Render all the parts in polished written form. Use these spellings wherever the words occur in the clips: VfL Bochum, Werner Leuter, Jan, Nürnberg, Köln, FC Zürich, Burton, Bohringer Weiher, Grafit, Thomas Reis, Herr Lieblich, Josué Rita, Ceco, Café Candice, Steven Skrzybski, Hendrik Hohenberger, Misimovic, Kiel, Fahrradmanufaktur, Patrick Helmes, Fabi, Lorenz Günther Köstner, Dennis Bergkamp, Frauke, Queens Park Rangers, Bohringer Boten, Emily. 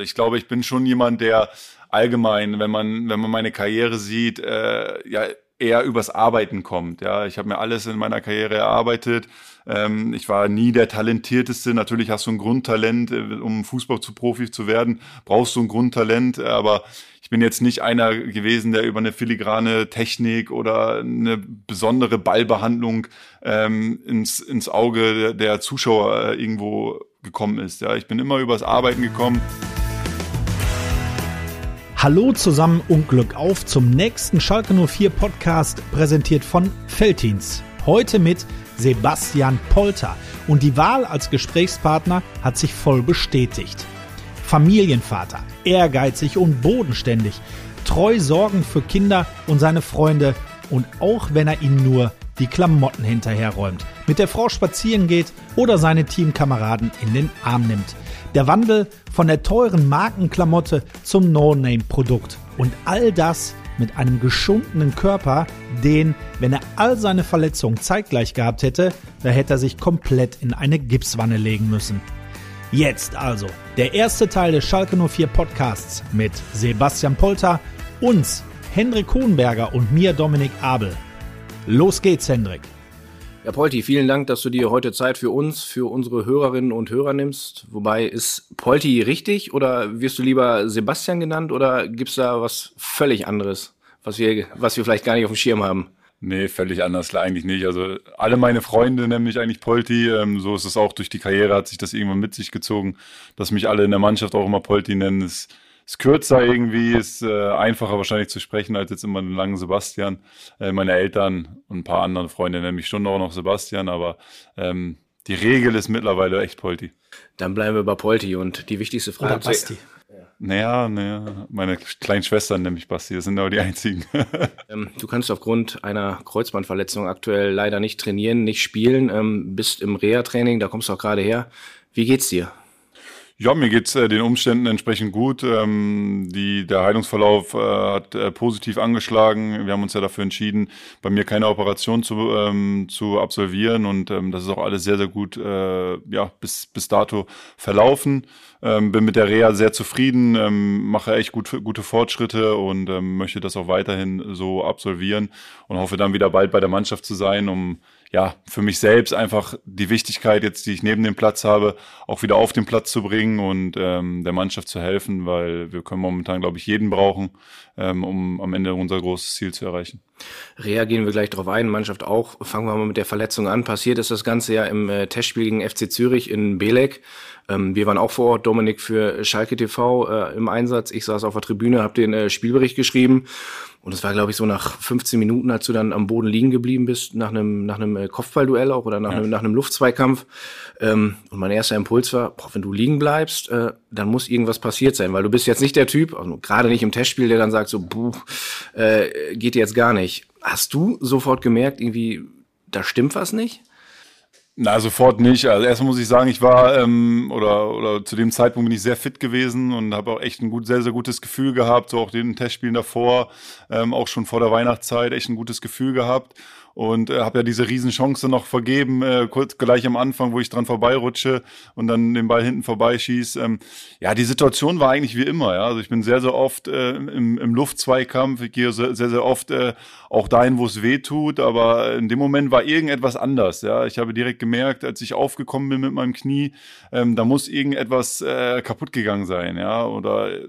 Ich glaube, ich bin schon jemand, der allgemein, wenn man meine Karriere sieht, eher übers Arbeiten kommt. Ja, ich habe mir alles in meiner Karriere erarbeitet. Ich war nie der Talentierteste. Natürlich hast du ein Grundtalent, um Fußball zu Profi zu werden, brauchst du ein Grundtalent. Aber ich bin jetzt nicht einer gewesen, der über eine filigrane Technik oder eine besondere Ballbehandlung ins Auge der Zuschauer irgendwo gekommen ist. Ja, ich bin immer übers Arbeiten gekommen. Hallo zusammen und Glück auf zum nächsten Schalke 04 Podcast, präsentiert von Veltins. Heute mit Sebastian Polter. Und die Wahl als Gesprächspartner hat sich voll bestätigt. Familienvater, ehrgeizig und bodenständig, treu sorgend für Kinder und seine Freunde. Und auch wenn er ihnen nur die Klamotten hinterherräumt, mit der Frau spazieren geht oder seine Teamkameraden in den Arm nimmt. Der Wandel von der teuren Markenklamotte zum No-Name-Produkt. Und all das mit einem geschundenen Körper, den, wenn er all seine Verletzungen zeitgleich gehabt hätte, da hätte er sich komplett in eine Gipswanne legen müssen. Jetzt also der erste Teil des Schalke 04 Podcasts mit Sebastian Polter, uns, Hendrik Hohenberger und mir, Dominik Abel. Los geht's, Hendrik. Ja, Polti, vielen Dank, dass du dir heute Zeit für uns, für unsere Hörerinnen und Hörer nimmst. Wobei, ist Polti richtig oder wirst du lieber Sebastian genannt oder gibt's da was völlig anderes, was wir vielleicht gar nicht auf dem Schirm haben? Nee, völlig anders, eigentlich nicht. Also alle meine Freunde nennen mich eigentlich Polti. So ist es auch durch die Karriere, hat sich das irgendwann mit sich gezogen, dass mich alle in der Mannschaft auch immer Polti nennen. Ist kürzer irgendwie, ist einfacher wahrscheinlich zu sprechen als jetzt immer den langen Sebastian. Meine Eltern und ein paar andere Freunde nennen mich schon auch noch Sebastian, aber die Regel ist mittlerweile echt Polti. Dann bleiben wir bei Polti und die wichtigste Frage... Oder Basti. Naja, meine kleinen Schwestern nennen mich Basti, das sind aber die einzigen. Du kannst aufgrund einer Kreuzbandverletzung aktuell leider nicht trainieren, nicht spielen, bist im Reha-Training, da kommst du auch gerade her. Wie geht's dir? Ja, mir geht's den Umständen entsprechend gut. Der Heilungsverlauf hat positiv angeschlagen. Wir haben uns ja dafür entschieden, bei mir keine Operation zu absolvieren. Und das ist auch alles sehr, sehr gut bis dato verlaufen. Bin mit der Reha sehr zufrieden, mache echt gute Fortschritte und möchte das auch weiterhin so absolvieren und hoffe dann wieder bald bei der Mannschaft zu sein, um für mich selbst einfach die Wichtigkeit jetzt, die ich neben dem Platz habe, auch wieder auf den Platz zu bringen und der Mannschaft zu helfen, weil wir können momentan, glaube ich, jeden brauchen, um am Ende unser großes Ziel zu erreichen. Reha gehen wir gleich drauf ein, Mannschaft auch. Fangen wir mal mit der Verletzung an. Passiert ist das Ganze ja im Testspiel gegen FC Zürich in Belek. Wir waren auch vor Ort, Dominik für Schalke TV im Einsatz. Ich saß auf der Tribüne, habe den Spielbericht geschrieben. Und es war, glaube ich, so nach 15 Minuten, als du dann am Boden liegen geblieben bist, nach einem Kopfballduell auch oder nach einem Luftzweikampf. Und mein erster Impuls war, wenn du liegen bleibst, dann muss irgendwas passiert sein, weil du bist jetzt nicht der Typ, also gerade nicht im Testspiel, der dann sagt so, geht jetzt gar nicht. Hast du sofort gemerkt, irgendwie, da stimmt was nicht? Na, sofort nicht. Also erstmal muss ich sagen, ich war oder zu dem Zeitpunkt bin ich sehr fit gewesen und habe auch echt ein sehr, sehr gutes Gefühl gehabt, so auch den Testspielen davor, auch schon vor der Weihnachtszeit echt ein gutes Gefühl gehabt. Und habe ja diese Riesenchance noch vergeben, kurz gleich am Anfang, wo ich dran vorbeirutsche und dann den Ball hinten vorbeischieße. Die Situation war eigentlich wie immer. Ja? Also ich bin sehr, sehr oft im Luftzweikampf. Ich gehe sehr, sehr oft auch dahin, wo es weh tut. Aber in dem Moment war irgendetwas anders. Ja? Ich habe direkt gemerkt, als ich aufgekommen bin mit meinem Knie, da muss irgendetwas kaputt gegangen sein. Ja? Oder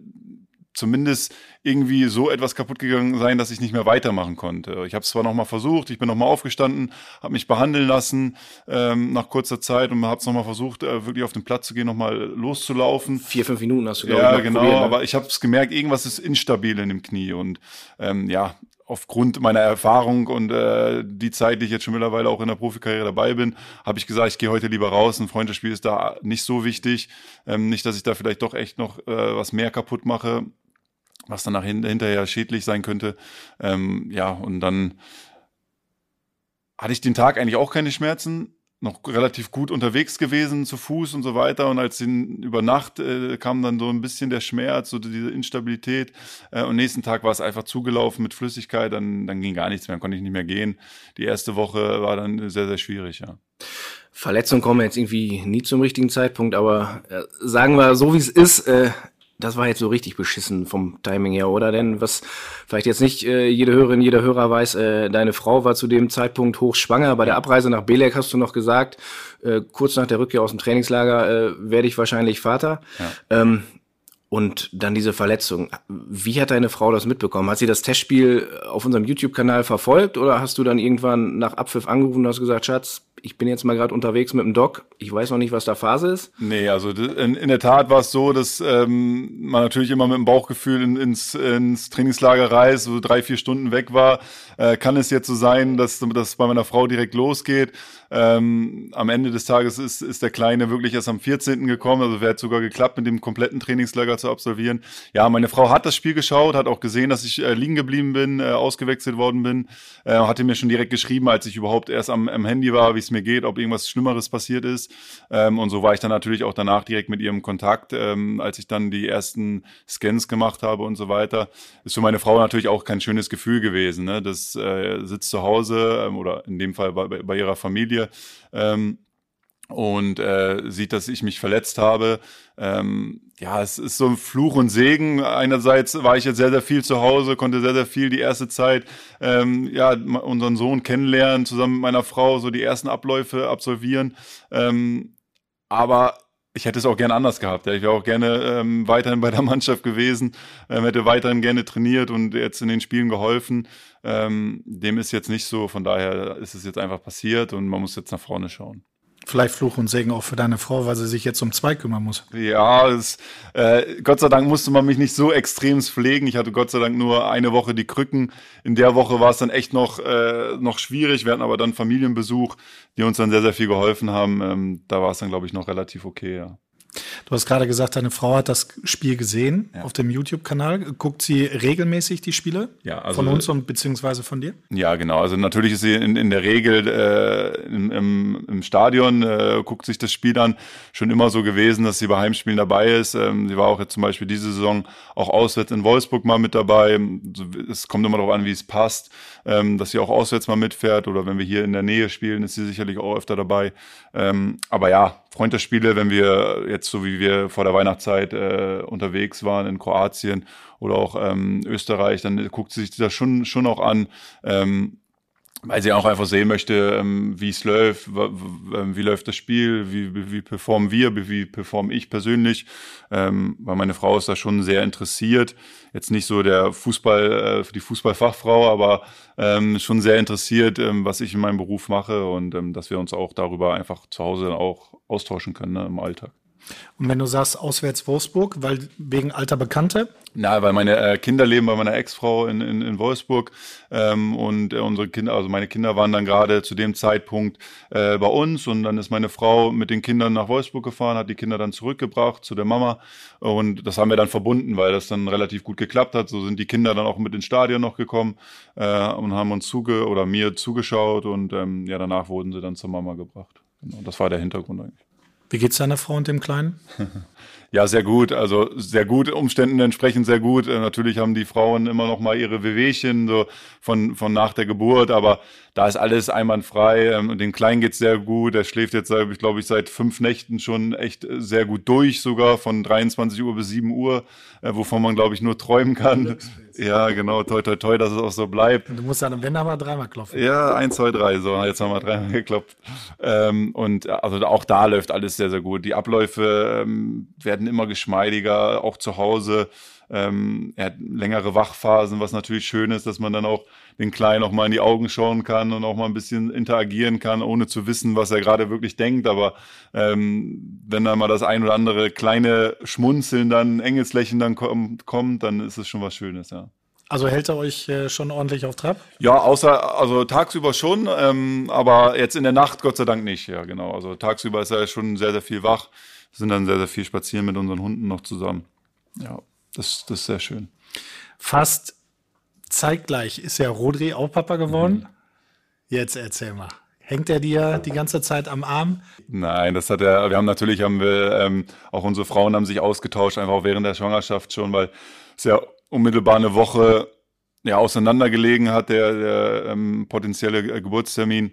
zumindest irgendwie so etwas kaputt gegangen sein, dass ich nicht mehr weitermachen konnte. Ich habe es zwar nochmal versucht, ich bin nochmal aufgestanden, habe mich behandeln lassen nach kurzer Zeit und habe es nochmal versucht, wirklich auf den Platz zu gehen, nochmal loszulaufen. 4-5 Minuten hast du, glaube ich, genau, probiert, ne? Aber ich habe es gemerkt, irgendwas ist instabil in dem Knie und aufgrund meiner Erfahrung und die Zeit, die ich jetzt schon mittlerweile auch in der Profikarriere dabei bin, habe ich gesagt, ich gehe heute lieber raus. Ein Freundschaftsspiel ist da nicht so wichtig. Nicht, dass ich da vielleicht doch echt noch was mehr kaputt mache, was danach hinterher schädlich sein könnte. Und dann hatte ich den Tag eigentlich auch keine Schmerzen, noch relativ gut unterwegs gewesen, zu Fuß und so weiter. Und über Nacht kam dann so ein bisschen der Schmerz, so diese Instabilität. Und nächsten Tag war es einfach zugelaufen mit Flüssigkeit. Dann ging gar nichts mehr, dann konnte ich nicht mehr gehen. Die erste Woche war dann sehr, sehr schwierig, ja. Verletzungen kommen jetzt irgendwie nie zum richtigen Zeitpunkt. Aber sagen wir so, wie es ist, Das war jetzt so richtig beschissen vom Timing her, oder? Denn was vielleicht jetzt nicht jede Hörerin, jeder Hörer weiß, deine Frau war zu dem Zeitpunkt hochschwanger. Bei der Abreise nach Belek hast du noch gesagt, kurz nach der Rückkehr aus dem Trainingslager werde ich wahrscheinlich Vater. Ja. Und dann diese Verletzung. Wie hat deine Frau das mitbekommen? Hat sie das Testspiel auf unserem YouTube-Kanal verfolgt? Oder hast du dann irgendwann nach Abpfiff angerufen und hast gesagt, Schatz, ich bin jetzt mal gerade unterwegs mit dem Doc, ich weiß noch nicht, was da Phase ist? Nee, also in der Tat war es so, dass man natürlich immer mit dem Bauchgefühl ins Trainingslager reist, so 3-4 Stunden weg war. Kann es jetzt so sein, dass das bei meiner Frau direkt losgeht? Am Ende des Tages ist der Kleine wirklich erst am 14. gekommen, also wäre sogar geklappt, mit dem kompletten Trainingslager zu absolvieren. Ja, meine Frau hat das Spiel geschaut, hat auch gesehen, dass ich liegen geblieben bin, ausgewechselt worden bin, hatte mir schon direkt geschrieben, als ich überhaupt erst am Handy war, wie es mir geht, ob irgendwas Schlimmeres passiert ist. Und so war ich dann natürlich auch danach direkt mit ihrem Kontakt, als ich dann die ersten Scans gemacht habe und so weiter. Ist für meine Frau natürlich auch kein schönes Gefühl gewesen, ne? Das sitzt zu Hause oder in dem Fall bei ihrer Familie und sieht, dass ich mich verletzt habe. Ja, es ist so ein Fluch und Segen. Einerseits war ich jetzt sehr, sehr viel zu Hause, konnte sehr, sehr viel die erste Zeit unseren Sohn kennenlernen, zusammen mit meiner Frau so die ersten Abläufe absolvieren. Aber ich hätte es auch gerne anders gehabt. Ja. Ich wäre auch gerne weiterhin bei der Mannschaft gewesen, hätte weiterhin gerne trainiert und jetzt in den Spielen geholfen. Dem ist jetzt nicht so. Von daher ist es jetzt einfach passiert und man muss jetzt nach vorne schauen. Vielleicht Fluch und Segen auch für deine Frau, weil sie sich jetzt um 2 kümmern muss. Ja, Gott sei Dank musste man mich nicht so extrem pflegen. Ich hatte Gott sei Dank nur eine Woche die Krücken. In der Woche war es dann echt noch schwierig. Wir hatten aber dann Familienbesuch, die uns dann sehr, sehr viel geholfen haben. Da war es dann, glaube ich, noch relativ okay, ja. Du hast gerade gesagt, deine Frau hat das Spiel gesehen, ja, auf dem YouTube-Kanal. Guckt sie regelmäßig die Spiele, ja, also, von uns und beziehungsweise von dir? Ja, genau. Also natürlich ist sie in der Regel im Stadion, guckt sich das Spiel an. Schon immer so gewesen, dass sie bei Heimspielen dabei ist. Sie war auch jetzt zum Beispiel diese Saison auch auswärts in Wolfsburg mal mit dabei. Es kommt immer darauf an, wie es passt, dass sie auch auswärts mal mitfährt. Oder wenn wir hier in der Nähe spielen, ist sie sicherlich auch öfter dabei. Aber ja, Freund der Spiele, wenn wir jetzt, so wie wir vor der Weihnachtszeit unterwegs waren in Kroatien oder auch Österreich, dann guckt sie sich das schon auch an, weil sie auch einfach sehen möchte, wie es läuft, wie läuft das Spiel, wie performen wir, wie performe ich persönlich, weil meine Frau ist da schon sehr interessiert, jetzt nicht so die Fußballfachfrau, aber schon sehr interessiert, was ich in meinem Beruf mache und dass wir uns auch darüber einfach zu Hause auch austauschen können, ne, im Alltag. Und wenn du sagst, auswärts Wolfsburg, wegen alter Bekannte? Na, weil meine Kinder leben bei meiner Ex-Frau in Wolfsburg und meine Kinder waren dann gerade zu dem Zeitpunkt bei uns und dann ist meine Frau mit den Kindern nach Wolfsburg gefahren, hat die Kinder dann zurückgebracht zu der Mama und das haben wir dann verbunden, weil das dann relativ gut geklappt hat. So sind die Kinder dann auch mit ins Stadion noch gekommen und haben uns mir zugeschaut und ja, danach wurden sie dann zur Mama gebracht. Genau, das war der Hintergrund eigentlich. Wie geht's deiner Frau und dem Kleinen? Ja, sehr gut. Also sehr gut, Umständen entsprechend sehr gut. Natürlich haben die Frauen immer noch mal ihre Wehwehchen so von nach der Geburt, aber da ist alles einwandfrei. Dem Kleinen geht's sehr gut. Der schläft jetzt, glaube ich, seit 5 Nächten schon echt sehr gut durch, sogar von 23 Uhr bis 7 Uhr, wovon man, glaube ich, nur träumen kann. Ja, genau. Toi, toi, toi, dass es auch so bleibt. Und du musst dann, wenn, aber 3-mal klopfen. Ja, 1, 2, 3. So, jetzt haben wir 3-mal geklopft. Und also auch da läuft alles sehr, sehr gut. Die Abläufe werden immer geschmeidiger, auch zu Hause. Er hat längere Wachphasen, was natürlich schön ist, dass man dann auch den Kleinen auch mal in die Augen schauen kann und auch mal ein bisschen interagieren kann, ohne zu wissen, was er gerade wirklich denkt. Aber wenn dann mal das ein oder andere kleine Schmunzeln, dann Engelslächeln dann kommt, dann ist es schon was Schönes, ja. Also hält er euch schon ordentlich auf Trab? Ja, also tagsüber schon, aber jetzt in der Nacht Gott sei Dank nicht. Ja, genau. Also tagsüber ist er schon sehr, sehr viel wach. Wir sind dann sehr, sehr viel spazieren mit unseren Hunden noch zusammen. Ja, das ist sehr schön. Fast zeitgleich ist ja Rodri auch Papa geworden. Mhm. Jetzt erzähl mal. Hängt er dir die ganze Zeit am Arm? Nein, das hat er. Haben wir auch unsere Frauen haben sich ausgetauscht, einfach auch während der Schwangerschaft schon, weil es ja unmittelbar eine Woche auseinandergelegen hat, der potenzielle Geburtstermin.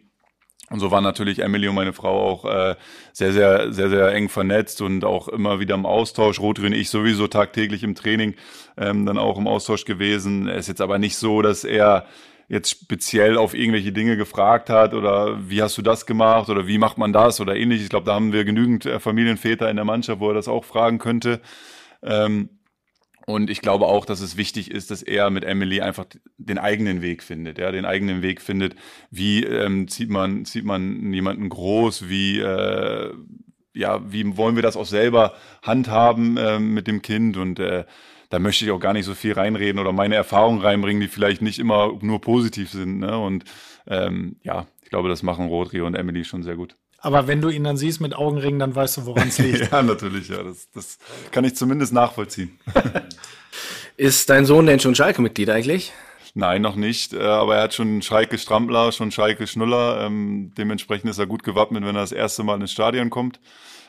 Und so waren natürlich Emily und meine Frau auch sehr, sehr eng vernetzt und auch immer wieder im Austausch. Rodri und ich sowieso tagtäglich im Training dann auch im Austausch gewesen. Es ist jetzt aber nicht so, dass er jetzt speziell auf irgendwelche Dinge gefragt hat oder wie hast du das gemacht oder wie macht man das oder ähnliches. Ich glaube, da haben wir genügend Familienväter in der Mannschaft, wo er das auch fragen könnte. Und ich glaube auch, dass es wichtig ist, dass er mit Emily einfach den eigenen Weg findet. Ja, den eigenen Weg findet, wie zieht man jemanden groß, wie wollen wir das auch selber handhaben mit dem Kind. Und da möchte ich auch gar nicht so viel reinreden oder meine Erfahrungen reinbringen, die vielleicht nicht immer nur positiv sind. Ne? Und ich glaube, das machen Rodri und Emily schon sehr gut. Aber wenn du ihn dann siehst mit Augenringen, dann weißt du, woran es liegt. Ja, natürlich. Ja. Das kann ich zumindest nachvollziehen. Ist dein Sohn denn schon Schalke-Mitglied eigentlich? Nein, noch nicht. Aber er hat schon Schalke-Strampler, schon Schalke-Schnuller. Dementsprechend ist er gut gewappnet, wenn er das erste Mal ins Stadion kommt.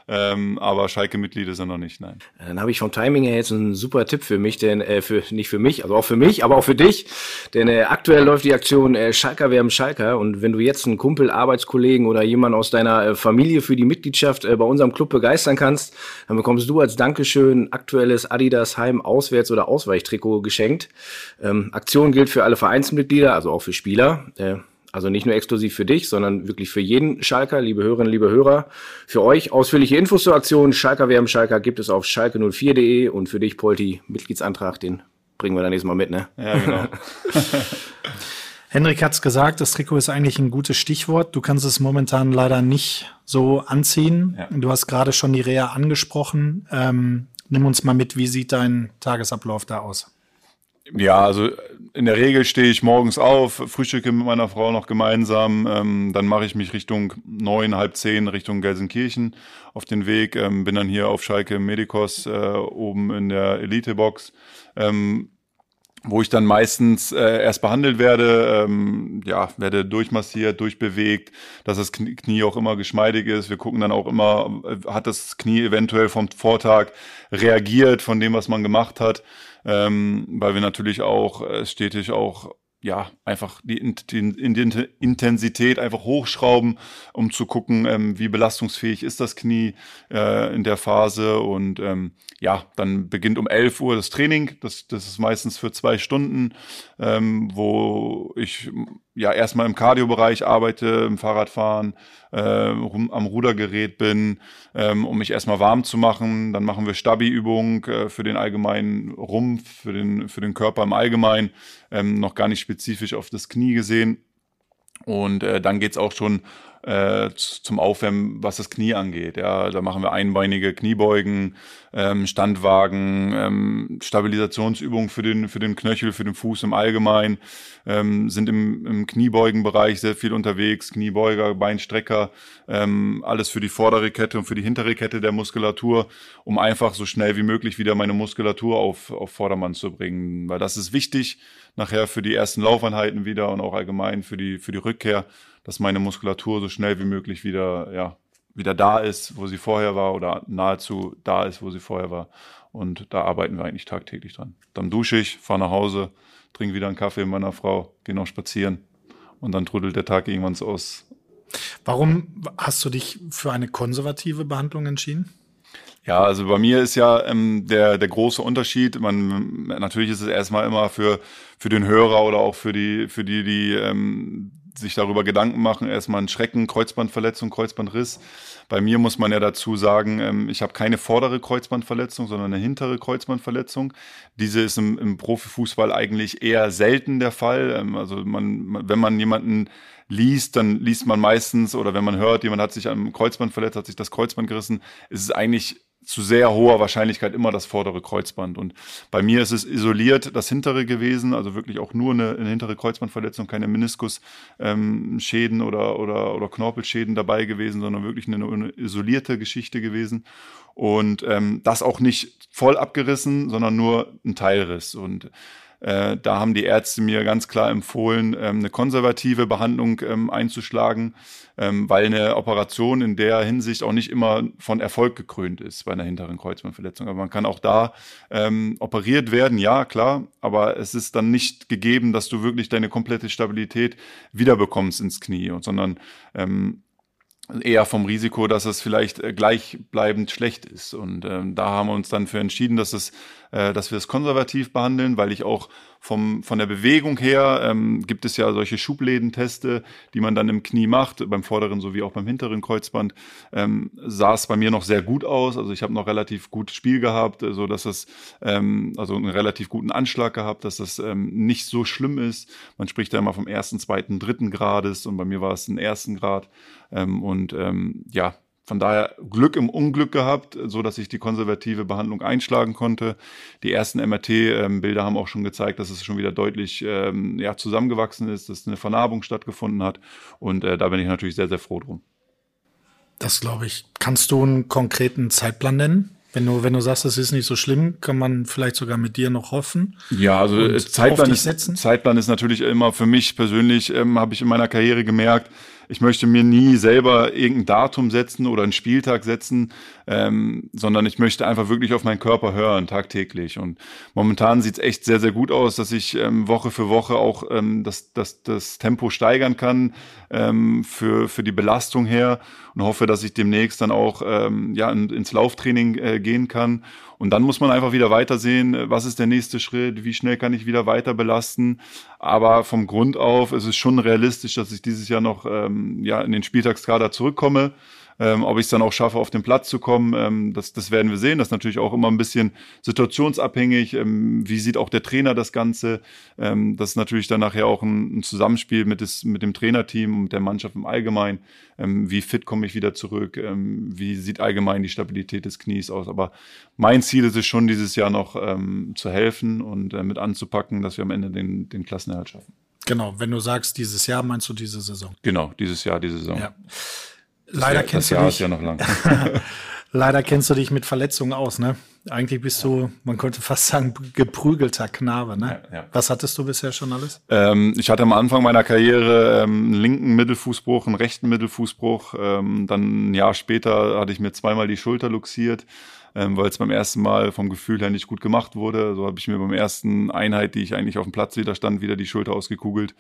Aber Schalke-Mitglied ist er noch nicht, nein. Dann habe ich vom Timing her jetzt einen super Tipp für mich, denn auch für dich, denn aktuell läuft die Aktion Schalker werben Schalker, und wenn du jetzt einen Kumpel, Arbeitskollegen oder jemanden aus deiner Familie für die Mitgliedschaft bei unserem Club begeistern kannst, dann bekommst du als Dankeschön aktuelles Adidas Heim-, Auswärts- oder Ausweichtrikot geschenkt. Aktion gilt für alle Vereinsmitglieder, also auch für Spieler. Also nicht nur exklusiv für dich, sondern wirklich für jeden Schalker, liebe Hörerinnen, liebe Hörer. Für euch ausführliche Infos zur Aktion Schalker werben Schalker gibt es auf schalke04.de, und für dich, Polti, Mitgliedsantrag, den bringen wir dann nächstes Mal mit, ne? Ja, genau. Hendrik hat's gesagt, das Trikot ist eigentlich ein gutes Stichwort. Du kannst es momentan leider nicht so anziehen. Ja. Du hast gerade schon die Reha angesprochen. Nimm uns mal mit, wie sieht dein Tagesablauf da aus? Ja, also in der Regel stehe ich morgens auf, frühstücke mit meiner Frau noch gemeinsam, dann mache ich mich Richtung 9, halb 10 Richtung Gelsenkirchen auf den Weg, bin dann hier auf Schalke Medicos oben in der Elitebox, wo ich dann meistens erst behandelt werde, werde durchmassiert, durchbewegt, dass das Knie auch immer geschmeidig ist. Wir gucken dann auch immer, hat das Knie eventuell vom Vortag reagiert von dem, was man gemacht hat, weil wir natürlich auch stetig auch einfach die Intensität einfach hochschrauben, um zu gucken, wie belastungsfähig ist das Knie in der Phase. Und dann beginnt um 11 Uhr das Training. Das ist meistens für 2 Stunden, wo ich erstmal im Cardio-Bereich arbeite, im Fahrradfahren, am Rudergerät bin, um mich erstmal warm zu machen. Dann machen wir Stabi-Übungen für den allgemeinen Rumpf, für den Körper im Allgemeinen, noch gar nicht spezifisch auf das Knie gesehen. Und dann geht's auch schon zum Aufwärmen, was das Knie angeht. Ja, da machen wir einbeinige Kniebeugen, Standwagen, Stabilisationsübungen für den Knöchel, für den Fuß im Allgemeinen, sind im Kniebeugenbereich sehr viel unterwegs, Kniebeuger, Beinstrecker, alles für die vordere Kette und für die hintere Kette der Muskulatur, um einfach so schnell wie möglich wieder meine Muskulatur auf Vordermann zu bringen, weil das ist wichtig nachher für die ersten Laufeinheiten wieder und auch allgemein für die Rückkehr, dass meine Muskulatur so schnell wie möglich wieder da ist, wo sie vorher war, oder nahezu da ist, wo sie vorher war. Und da arbeiten wir eigentlich tagtäglich dran. Dann dusche ich, fahre nach Hause, trinke wieder einen Kaffee mit meiner Frau, gehe noch spazieren, und dann trudelt der Tag irgendwann so aus. Warum hast du dich für eine konservative Behandlung entschieden? Ja, also bei mir ist der große Unterschied. Natürlich ist es erstmal immer für den Hörer oder auch für die sich darüber Gedanken machen, erstmal ein Schrecken, Kreuzbandverletzung, Kreuzbandriss. Bei mir muss man ja dazu sagen, ich habe keine vordere Kreuzbandverletzung, sondern eine hintere Kreuzbandverletzung. Diese ist im Profifußball eigentlich eher selten der Fall. Also wenn man jemanden liest, dann liest man meistens, oder wenn man hört, jemand hat sich am Kreuzband verletzt, hat sich das Kreuzband gerissen, ist es eigentlich zu sehr hoher Wahrscheinlichkeit immer das vordere Kreuzband. Und bei mir ist es isoliert das hintere gewesen, also wirklich auch nur eine hintere Kreuzbandverletzung, keine Meniskusschäden oder Knorpelschäden dabei gewesen, sondern wirklich eine isolierte Geschichte gewesen. Und das auch nicht voll abgerissen, sondern nur ein Teilriss. Und Da haben die Ärzte mir ganz klar empfohlen, eine konservative Behandlung einzuschlagen, weil eine Operation in der Hinsicht auch nicht immer von Erfolg gekrönt ist bei einer hinteren Kreuzbandverletzung. Aber man kann auch da operiert werden, ja klar, aber es ist dann nicht gegeben, dass du wirklich deine komplette Stabilität wiederbekommst ins Knie, sondern eher vom Risiko, dass es vielleicht gleichbleibend schlecht ist. Und da haben wir uns dann für entschieden, dass wir es konservativ behandeln, weil ich auch von der Bewegung her gibt es ja solche Schublädenteste, die man dann im Knie macht, beim vorderen sowie auch beim hinteren Kreuzband, sah es bei mir noch sehr gut aus. Also ich habe noch relativ gut Spiel gehabt, so dass es also einen relativ guten Anschlag gehabt, dass das nicht so schlimm ist. Man spricht ja immer vom ersten, zweiten, dritten Grades und bei mir war es ein ersten Grad. Ja, von daher Glück im Unglück gehabt, so dass ich die konservative Behandlung einschlagen konnte. Die ersten MRT-Bilder haben auch schon gezeigt, dass es schon wieder deutlich zusammengewachsen ist, dass eine Vernarbung stattgefunden hat. Und da bin ich natürlich sehr, sehr froh drum. Das glaube ich. Kannst du einen konkreten Zeitplan nennen? Wenn du sagst, das ist nicht so schlimm, kann man vielleicht sogar mit dir noch hoffen. Ja, also Zeitplan ist natürlich immer für mich persönlich, habe ich in meiner Karriere gemerkt, ich möchte mir nie selber irgendein Datum setzen oder einen Spieltag setzen, sondern ich möchte einfach wirklich auf meinen Körper hören, tagtäglich. Und momentan sieht es echt sehr, sehr gut aus, dass ich Woche für Woche auch das Tempo steigern kann für die Belastung her und hoffe, dass ich demnächst dann auch ins Lauftraining gehen kann. Und dann muss man einfach wieder weitersehen, was ist der nächste Schritt, wie schnell kann ich wieder weiter belasten. Aber vom Grund auf ist es schon realistisch, dass ich dieses Jahr noch in den Spieltagskader zurückkomme. Ob ich es dann auch schaffe, auf den Platz zu kommen, das werden wir sehen. Das ist natürlich auch immer ein bisschen situationsabhängig. Wie sieht auch der Trainer das Ganze? Das ist natürlich dann nachher auch ein Zusammenspiel mit dem Trainerteam und der Mannschaft im Allgemeinen. Wie fit komme ich wieder zurück? Wie sieht allgemein die Stabilität des Knies aus? Aber mein Ziel ist es schon, dieses Jahr noch zu helfen und mit anzupacken, dass wir am Ende den Klassenerhalt schaffen. Genau, wenn du sagst dieses Jahr, meinst du diese Saison? Genau, dieses Jahr, diese Saison. Ja. Leider kennst du dich mit Verletzungen aus, ne? Eigentlich bist du, man könnte fast sagen, geprügelter Knabe, ne? Ja, ja. Was hattest du bisher schon alles? Ich hatte am Anfang meiner Karriere einen linken Mittelfußbruch, einen rechten Mittelfußbruch. Dann ein Jahr später hatte ich mir zweimal die Schulter luxiert, weil es beim ersten Mal vom Gefühl her nicht gut gemacht wurde. So habe ich mir beim ersten Einheit, die ich eigentlich auf dem Platz wieder stand, wieder die Schulter ausgekugelt.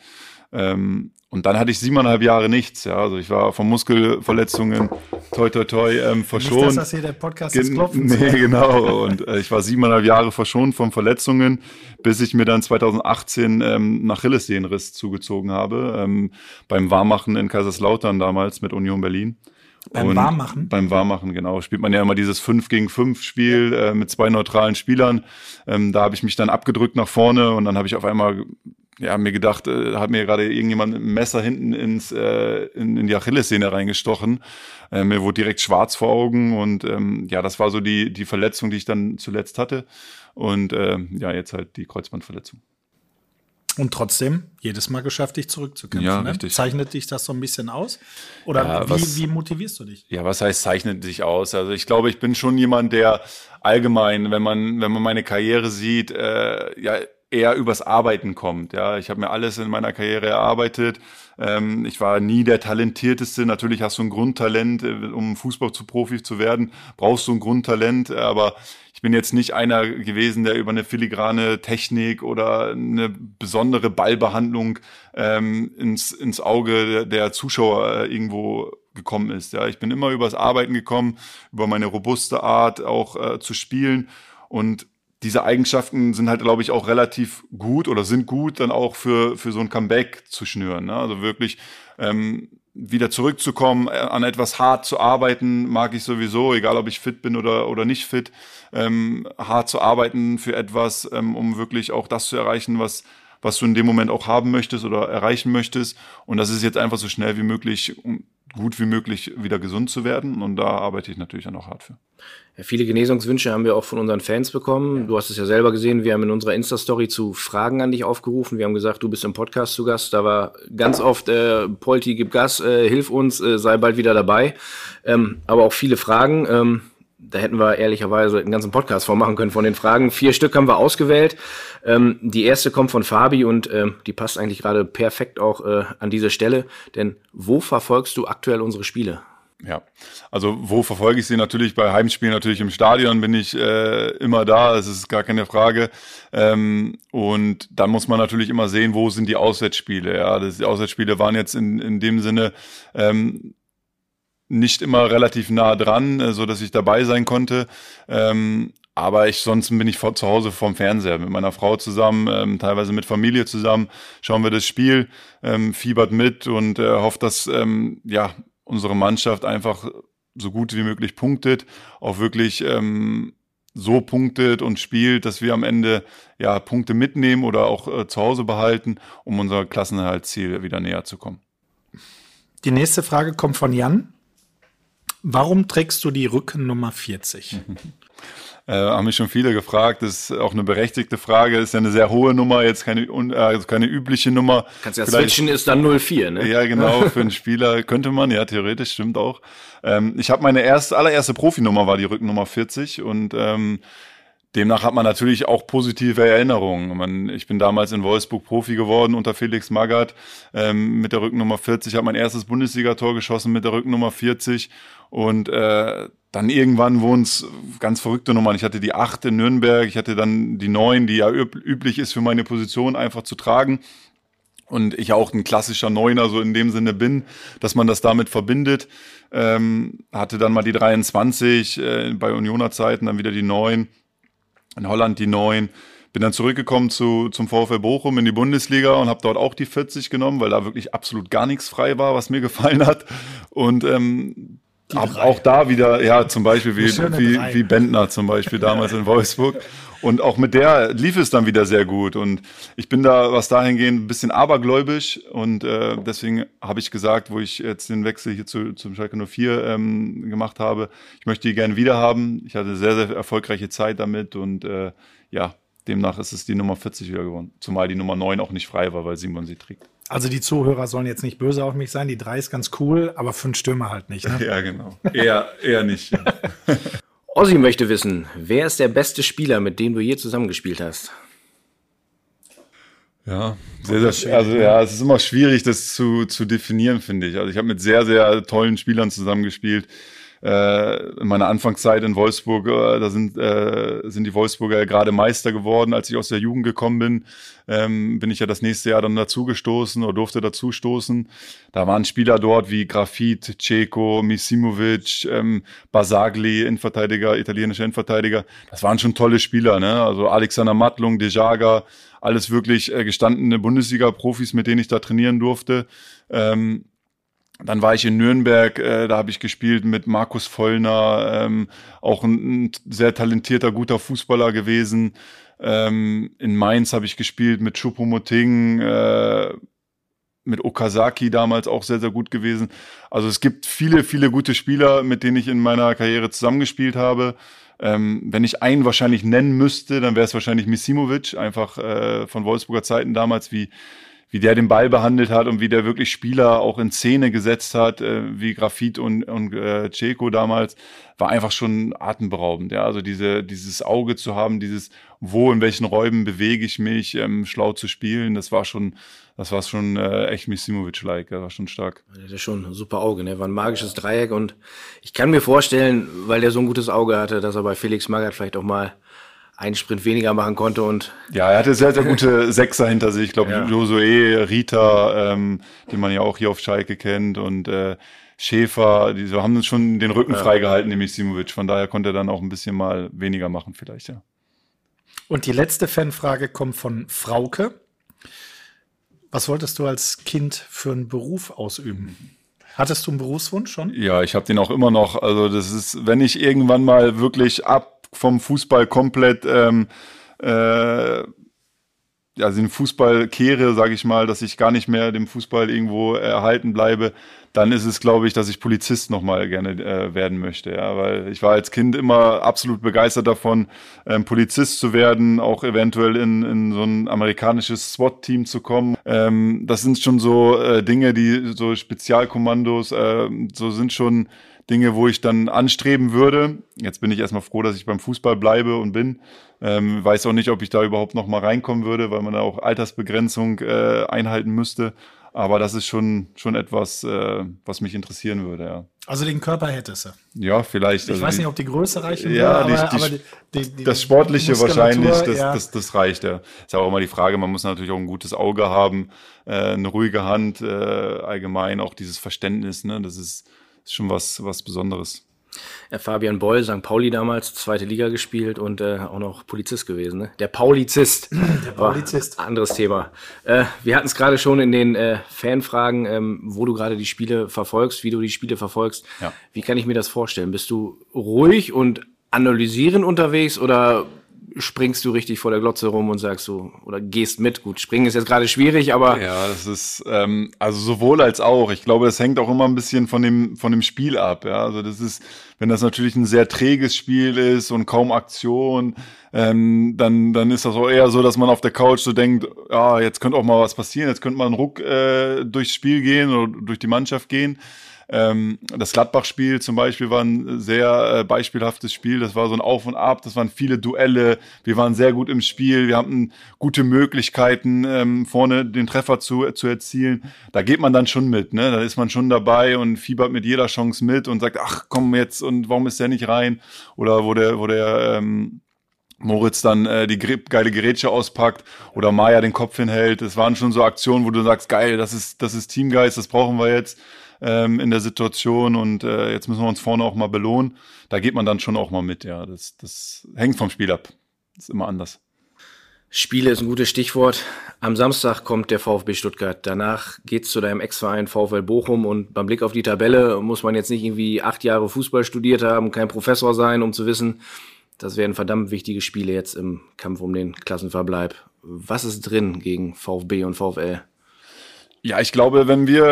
Und dann hatte ich 7,5 Jahre nichts. Ja. Also ich war von Muskelverletzungen verschont. Nicht, dass das hier der Podcast ist klopfen. Nee, genau. Und ich war 7,5 Jahre verschont von Verletzungen, bis ich mir dann 2018 einen Achillessehnenriss zugezogen habe. Beim Warmmachen in Kaiserslautern damals mit Union Berlin. Beim Warmmachen? Beim Warmmachen, genau. Spielt man ja immer dieses 5-gegen-5-Spiel mit zwei neutralen Spielern. Da habe ich mich dann abgedrückt nach vorne und dann habe ich auf einmal mir gedacht, hat mir gerade irgendjemand mit einem Messer hinten in die Achillessehne reingestochen. Mir wurde direkt schwarz vor Augen und das war so die Verletzung, die ich dann zuletzt hatte. Und jetzt halt die Kreuzbandverletzung. Und trotzdem jedes Mal geschafft, dich zurückzukämpfen. Ja, ne? Zeichnet dich das so ein bisschen aus? Oder wie motivierst du dich? Ja, was heißt zeichnet dich aus? Also ich glaube, ich bin schon jemand, der allgemein, wenn man meine Karriere sieht, eher übers Arbeiten kommt. Ja, ich habe mir alles in meiner Karriere erarbeitet. Ich war nie der Talentierteste. Natürlich hast du ein Grundtalent, um Profi zu werden, brauchst du ein Grundtalent. Aber ich bin jetzt nicht einer gewesen, der über eine filigrane Technik oder eine besondere Ballbehandlung ins Auge der Zuschauer irgendwo gekommen ist. Ja, ich bin immer übers Arbeiten gekommen, über meine robuste Art auch zu spielen. Und diese Eigenschaften sind halt, glaube ich, auch relativ gut oder sind gut dann auch für so ein Comeback zu schnüren. Ne? Also wirklich wieder zurückzukommen, an etwas hart zu arbeiten, mag ich sowieso, egal ob ich fit bin oder nicht fit. Hart zu arbeiten für etwas, um wirklich auch das zu erreichen, was du in dem Moment auch haben möchtest oder erreichen möchtest. Und das ist jetzt einfach so schnell wie möglich, gut wie möglich wieder gesund zu werden. Und da arbeite ich natürlich dann auch hart für. Ja, viele Genesungswünsche haben wir auch von unseren Fans bekommen. Ja. Du hast es ja selber gesehen. Wir haben in unserer Insta-Story zu Fragen an dich aufgerufen. Wir haben gesagt, du bist im Podcast zu Gast. Da war ganz oft, Polti, gib Gas, hilf uns, sei bald wieder dabei. Aber auch viele Fragen. Da hätten wir ehrlicherweise einen ganzen Podcast vormachen können von den Fragen. 4 Stück haben wir ausgewählt. Die erste kommt von Fabi und die passt eigentlich gerade perfekt auch an diese Stelle. Denn wo verfolgst du aktuell unsere Spiele? Ja, also wo verfolge ich sie? Natürlich bei Heimspielen, natürlich im Stadion bin ich immer da, das ist gar keine Frage. Und dann muss man natürlich immer sehen, wo sind die Auswärtsspiele. Ja, die Auswärtsspiele waren jetzt in dem Sinne nicht immer relativ nah dran, so dass ich dabei sein konnte. Aber sonst bin ich zu Hause vorm Fernseher mit meiner Frau zusammen, teilweise mit Familie zusammen, schauen wir das Spiel, fiebert mit und hofft, dass unsere Mannschaft einfach so gut wie möglich punktet, auch wirklich so punktet und spielt, dass wir am Ende Punkte mitnehmen oder auch zu Hause behalten, um unser Klassenerhaltsziel wieder näher zu kommen. Die nächste Frage kommt von Jan. Warum trägst du die Rückennummer 40? Haben mich schon viele gefragt, das ist auch eine berechtigte Frage, ist ja eine sehr hohe Nummer, jetzt keine übliche Nummer. Kannst ja switchen, ist dann 04, ne? Ja, genau, für einen Spieler könnte man, ja, theoretisch, stimmt auch. Ich habe meine allererste Profinummer, war die Rückennummer 40 und demnach hat man natürlich auch positive Erinnerungen. Ich bin damals in Wolfsburg Profi geworden unter Felix Magath mit der Rückennummer 40, habe mein erstes Bundesligator geschossen mit der Rückennummer 40 und dann irgendwann wurden es ganz verrückte Nummern. Ich hatte die 8 in Nürnberg, ich hatte dann die 9, die ja üblich ist für meine Position einfach zu tragen. Und ich auch ein klassischer Neuner so in dem Sinne bin, dass man das damit verbindet. Hatte dann mal die 23 bei Unioner Zeiten, dann wieder die 9. In Holland die 9. Bin dann zurückgekommen zum VfL Bochum in die Bundesliga und habe dort auch die 40 genommen, weil da wirklich absolut gar nichts frei war, was mir gefallen hat. Und auch da wieder, ja, zum Beispiel wie Bentner zum Beispiel damals in Wolfsburg. Und auch mit der lief es dann wieder sehr gut. Und ich bin da, was dahingehend, ein bisschen abergläubisch. Und deswegen habe ich gesagt, wo ich jetzt den Wechsel hier zum Schalke 04 gemacht habe, ich möchte die gerne wieder haben. Ich hatte eine sehr, sehr erfolgreiche Zeit damit. Und demnach ist es die Nummer 40 wieder geworden. Zumal die Nummer 9 auch nicht frei war, weil Simon sie trägt. Also die Zuhörer sollen jetzt nicht böse auf mich sein. Die 3 ist ganz cool, aber 5 Stürmer halt nicht. Ne? Ja, genau. Eher nicht. Ja. Ossi möchte wissen, wer ist der beste Spieler, mit dem du je zusammengespielt hast? Ja, sehr, sehr, es ist immer schwierig, das zu definieren, finde ich. Also ich habe mit sehr, sehr tollen Spielern zusammengespielt. In meiner Anfangszeit in Wolfsburg, da sind die Wolfsburger ja gerade Meister geworden. Als ich aus der Jugend gekommen bin, bin ich ja das nächste Jahr dann dazugestoßen oder durfte dazustoßen. Da waren Spieler dort wie Grafit, Ceco, Misimovic, Basagli, italienischer Innenverteidiger. Das waren schon tolle Spieler, ne? Also Alexander Matlung, Dejaga, alles wirklich gestandene Bundesliga-Profis, mit denen ich da trainieren durfte. Dann war ich in Nürnberg, da habe ich gespielt mit Markus Vollner, auch ein sehr talentierter, guter Fußballer gewesen. In Mainz habe ich gespielt mit Choupo-Moting, mit Okazaki damals auch sehr, sehr gut gewesen. Also es gibt viele, viele gute Spieler, mit denen ich in meiner Karriere zusammengespielt habe. Wenn ich einen wahrscheinlich nennen müsste, dann wäre es wahrscheinlich Misimovic, einfach von Wolfsburger Zeiten damals, wie der den Ball behandelt hat und wie der wirklich Spieler auch in Szene gesetzt hat, wie Grafit und Ceco damals, war einfach schon atemberaubend. Ja? Also dieses Auge zu haben, dieses wo, in welchen Räumen bewege ich mich, schlau zu spielen, das war schon echt Misimovic-like, das war schon stark. Der hatte schon ein super Auge, ne? War ein magisches Dreieck und ich kann mir vorstellen, weil der so ein gutes Auge hatte, dass er bei Felix Magath vielleicht auch mal einen Sprint weniger machen konnte und... Ja, er hatte sehr, sehr gute Sechser hinter sich. Ich glaube, ja. Josué, Rita, den man ja auch hier auf Schalke kennt und Schäfer, die so, haben uns schon den Rücken freigehalten, nämlich Misimovic. Von daher konnte er dann auch ein bisschen mal weniger machen vielleicht, ja. Und die letzte Fanfrage kommt von Frauke. Was wolltest du als Kind für einen Beruf ausüben? Hattest du einen Berufswunsch schon? Ja, ich habe den auch immer noch. Also das ist, wenn ich irgendwann mal wirklich vom Fußball komplett den Fußball kehre, sage ich mal, dass ich gar nicht mehr dem Fußball irgendwo erhalten bleibe, dann ist es, glaube ich, dass ich Polizist nochmal gerne werden möchte. Ja? Weil ich war als Kind immer absolut begeistert davon, Polizist zu werden, auch eventuell in so ein amerikanisches SWAT-Team zu kommen. Das sind schon so Dinge, die so Spezialkommandos, so sind schon Dinge, wo ich dann anstreben würde. Jetzt bin ich erstmal froh, dass ich beim Fußball bleibe und bin. Weiß auch nicht, ob ich da überhaupt noch mal reinkommen würde, weil man da auch Altersbegrenzung einhalten müsste. Aber das ist schon etwas, was mich interessieren würde, ja. Also den Körper hättest du? Ja, vielleicht. Ich weiß nicht, ob die Größe reichen würde, aber das Sportliche wahrscheinlich, das reicht, ja. Ist ja auch immer die Frage, man muss natürlich auch ein gutes Auge haben, eine ruhige Hand, allgemein auch dieses Verständnis, ne? Das ist schon was Besonderes. Ja, Fabian Boll, St. Pauli damals, 2. Liga gespielt und auch noch Polizist gewesen, ne? Der Paulizist. Der Paulizist. Anderes Thema. Wir hatten es gerade schon in den Fanfragen, wo du gerade die Spiele verfolgst, wie du die Spiele verfolgst. Ja. Wie kann ich mir das vorstellen? Bist du ruhig und analysierend unterwegs oder springst du richtig vor der Glotze rum und sagst so, oder gehst mit? Gut, springen ist jetzt gerade schwierig, aber... Ja, das ist, also sowohl als auch. Ich glaube, das hängt auch immer ein bisschen von dem Spiel ab, ja. Also das ist, wenn das natürlich ein sehr träges Spiel ist und kaum Aktion, dann ist das auch eher so, dass man auf der Couch so denkt, ja, jetzt könnte auch mal was passieren, jetzt könnte mal ein Ruck durchs Spiel gehen oder durch die Mannschaft gehen. Das Gladbach-Spiel zum Beispiel war ein sehr beispielhaftes Spiel, das war so ein Auf und Ab, das waren viele Duelle, wir waren sehr gut im Spiel, wir hatten gute Möglichkeiten, vorne den Treffer zu erzielen, da geht man dann schon mit, ne? Da ist man schon dabei und fiebert mit jeder Chance mit und sagt, ach komm jetzt, und warum ist der nicht rein, oder wo der Moritz dann die geile Gerätsche auspackt oder Maya den Kopf hinhält, das waren schon so Aktionen, wo du sagst, geil, das ist Teamgeist, das brauchen wir jetzt in der Situation, und jetzt müssen wir uns vorne auch mal belohnen. Da geht man dann schon auch mal mit, ja. Das hängt vom Spiel ab. Das ist immer anders. Spiele ist ein gutes Stichwort. Am Samstag kommt der VfB Stuttgart. Danach geht's zu deinem Ex-Verein VfL Bochum, und beim Blick auf die Tabelle muss man jetzt nicht irgendwie 8 Jahre Fußball studiert haben, kein Professor sein, um zu wissen, das werden verdammt wichtige Spiele jetzt im Kampf um den Klassenverbleib. Was ist drin gegen VfB und VfL? Ja, ich glaube, wenn wir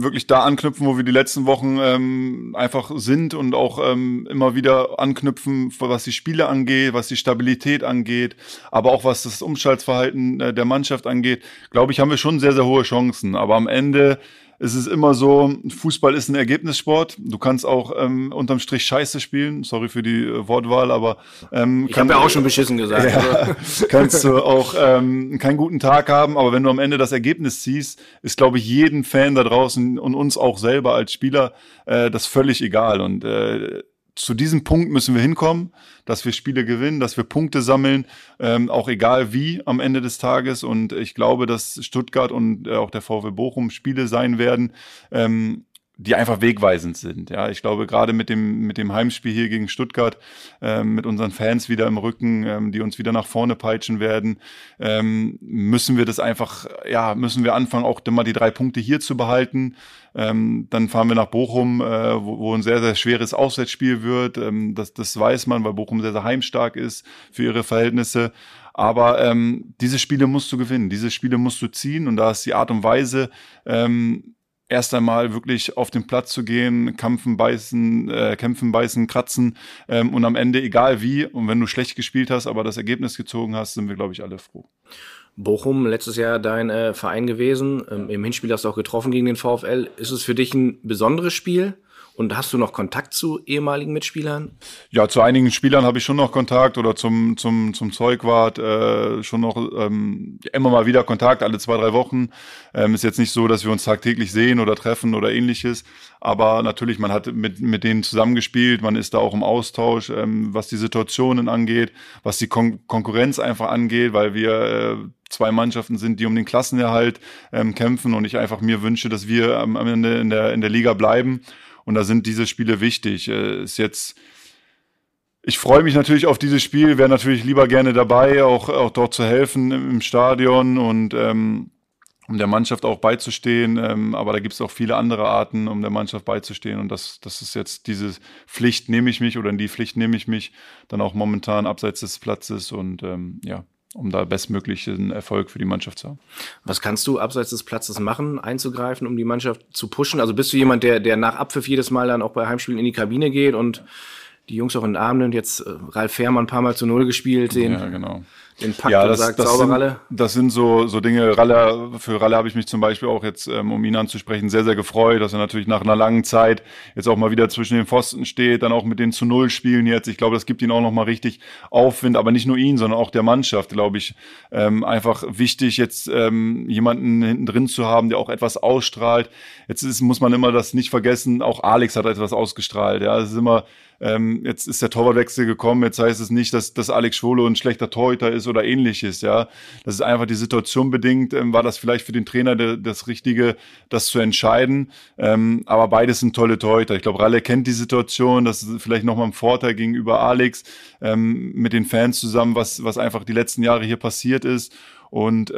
wirklich da anknüpfen, wo wir die letzten Wochen einfach sind, und auch immer wieder anknüpfen, was die Spiele angeht, was die Stabilität angeht, aber auch was das Umschaltverhalten der Mannschaft angeht, glaube ich, haben wir schon sehr, sehr hohe Chancen. Aber am Ende ist es immer so, Fußball ist ein Ergebnissport. Du kannst auch unterm Strich Scheiße spielen. Sorry für die Wortwahl, aber... ich habe ja auch schon beschissen gesagt. Ja, kannst du auch keinen guten Tag haben, aber wenn du am Ende das Ergebnis ziehst, ist, glaube ich, jedem Fan da draußen und uns auch selber als Spieler das völlig egal. Und zu diesem Punkt müssen wir hinkommen, dass wir Spiele gewinnen, dass wir Punkte sammeln, auch egal wie am Ende des Tages. Und ich glaube, dass Stuttgart und auch der VfB Bochum Spiele sein werden, die einfach wegweisend sind. Ja, ich glaube, gerade mit dem Heimspiel hier gegen Stuttgart, mit unseren Fans wieder im Rücken, die uns wieder nach vorne peitschen werden, müssen wir anfangen, auch immer die 3 Punkte hier zu behalten. Dann fahren wir nach Bochum, wo ein sehr, sehr schweres Auswärtsspiel wird. Das weiß man, weil Bochum sehr, sehr heimstark ist für ihre Verhältnisse. Aber diese Spiele musst du gewinnen, diese Spiele musst du ziehen. Und da ist die Art und Weise, erst einmal wirklich auf den Platz zu gehen, kämpfen, beißen, kratzen und am Ende egal wie. Und wenn du schlecht gespielt hast, aber das Ergebnis gezogen hast, sind wir, glaube ich, alle froh. Bochum, letztes Jahr dein Verein gewesen. Im Hinspiel hast du auch getroffen gegen den VfL. Ist es für dich ein besonderes Spiel? Und hast du noch Kontakt zu ehemaligen Mitspielern? Ja, zu einigen Spielern habe ich schon noch Kontakt, oder zum Zeugwart schon noch immer mal wieder Kontakt, alle 2-3 Wochen. Ist jetzt nicht so, dass wir uns tagtäglich sehen oder treffen oder ähnliches. Aber natürlich, man hat mit denen zusammengespielt, man ist da auch im Austausch, was die Situationen angeht, was die Konkurrenz einfach angeht, weil wir 2 Mannschaften sind, die um den Klassenerhalt kämpfen, und ich einfach mir wünsche, dass wir am Ende in der Liga bleiben. Und da sind diese Spiele wichtig. Ich freue mich natürlich auf dieses Spiel, wäre natürlich lieber gerne dabei, auch dort zu helfen im Stadion und um der Mannschaft auch beizustehen. Aber da gibt es auch viele andere Arten, um der Mannschaft beizustehen. Und das ist jetzt diese Pflicht, in die Pflicht nehme ich mich, dann auch momentan abseits des Platzes, und um da bestmöglichen Erfolg für die Mannschaft zu haben. Was kannst du abseits des Platzes machen, einzugreifen, um die Mannschaft zu pushen? Also bist du jemand, der nach Abpfiff jedes Mal dann auch bei Heimspielen in die Kabine geht und die Jungs auch in den Arm nimmt? Jetzt Ralf Fährmann ein paar Mal 0 gespielt. Den, ja, genau. den packt ja, und sagt, sauber Ralle? Das sind so Dinge. Für Ralle habe ich mich zum Beispiel auch jetzt, um ihn anzusprechen, sehr, sehr gefreut, dass er natürlich nach einer langen Zeit jetzt auch mal wieder zwischen den Pfosten steht, dann auch mit den zu Null Spielen jetzt. Ich glaube, das gibt ihn auch nochmal richtig Aufwind, aber nicht nur ihn, sondern auch der Mannschaft, glaube ich. Einfach wichtig, jetzt jemanden hinten drin zu haben, der auch etwas ausstrahlt. Jetzt muss man immer das nicht vergessen, auch Alex hat etwas ausgestrahlt. Ja, es ist immer, jetzt ist der Torwartwechsel gekommen, jetzt heißt es nicht, dass Alex Schwolo ein schlechter Torhüter ist oder ähnliches, ja. Das ist einfach die Situation bedingt, war das vielleicht für den Trainer das Richtige, das zu entscheiden, aber beides sind tolle Torhüter. Ich glaube, Ralle kennt die Situation, das ist vielleicht nochmal ein Vorteil gegenüber Alex, mit den Fans zusammen, was einfach die letzten Jahre hier passiert ist und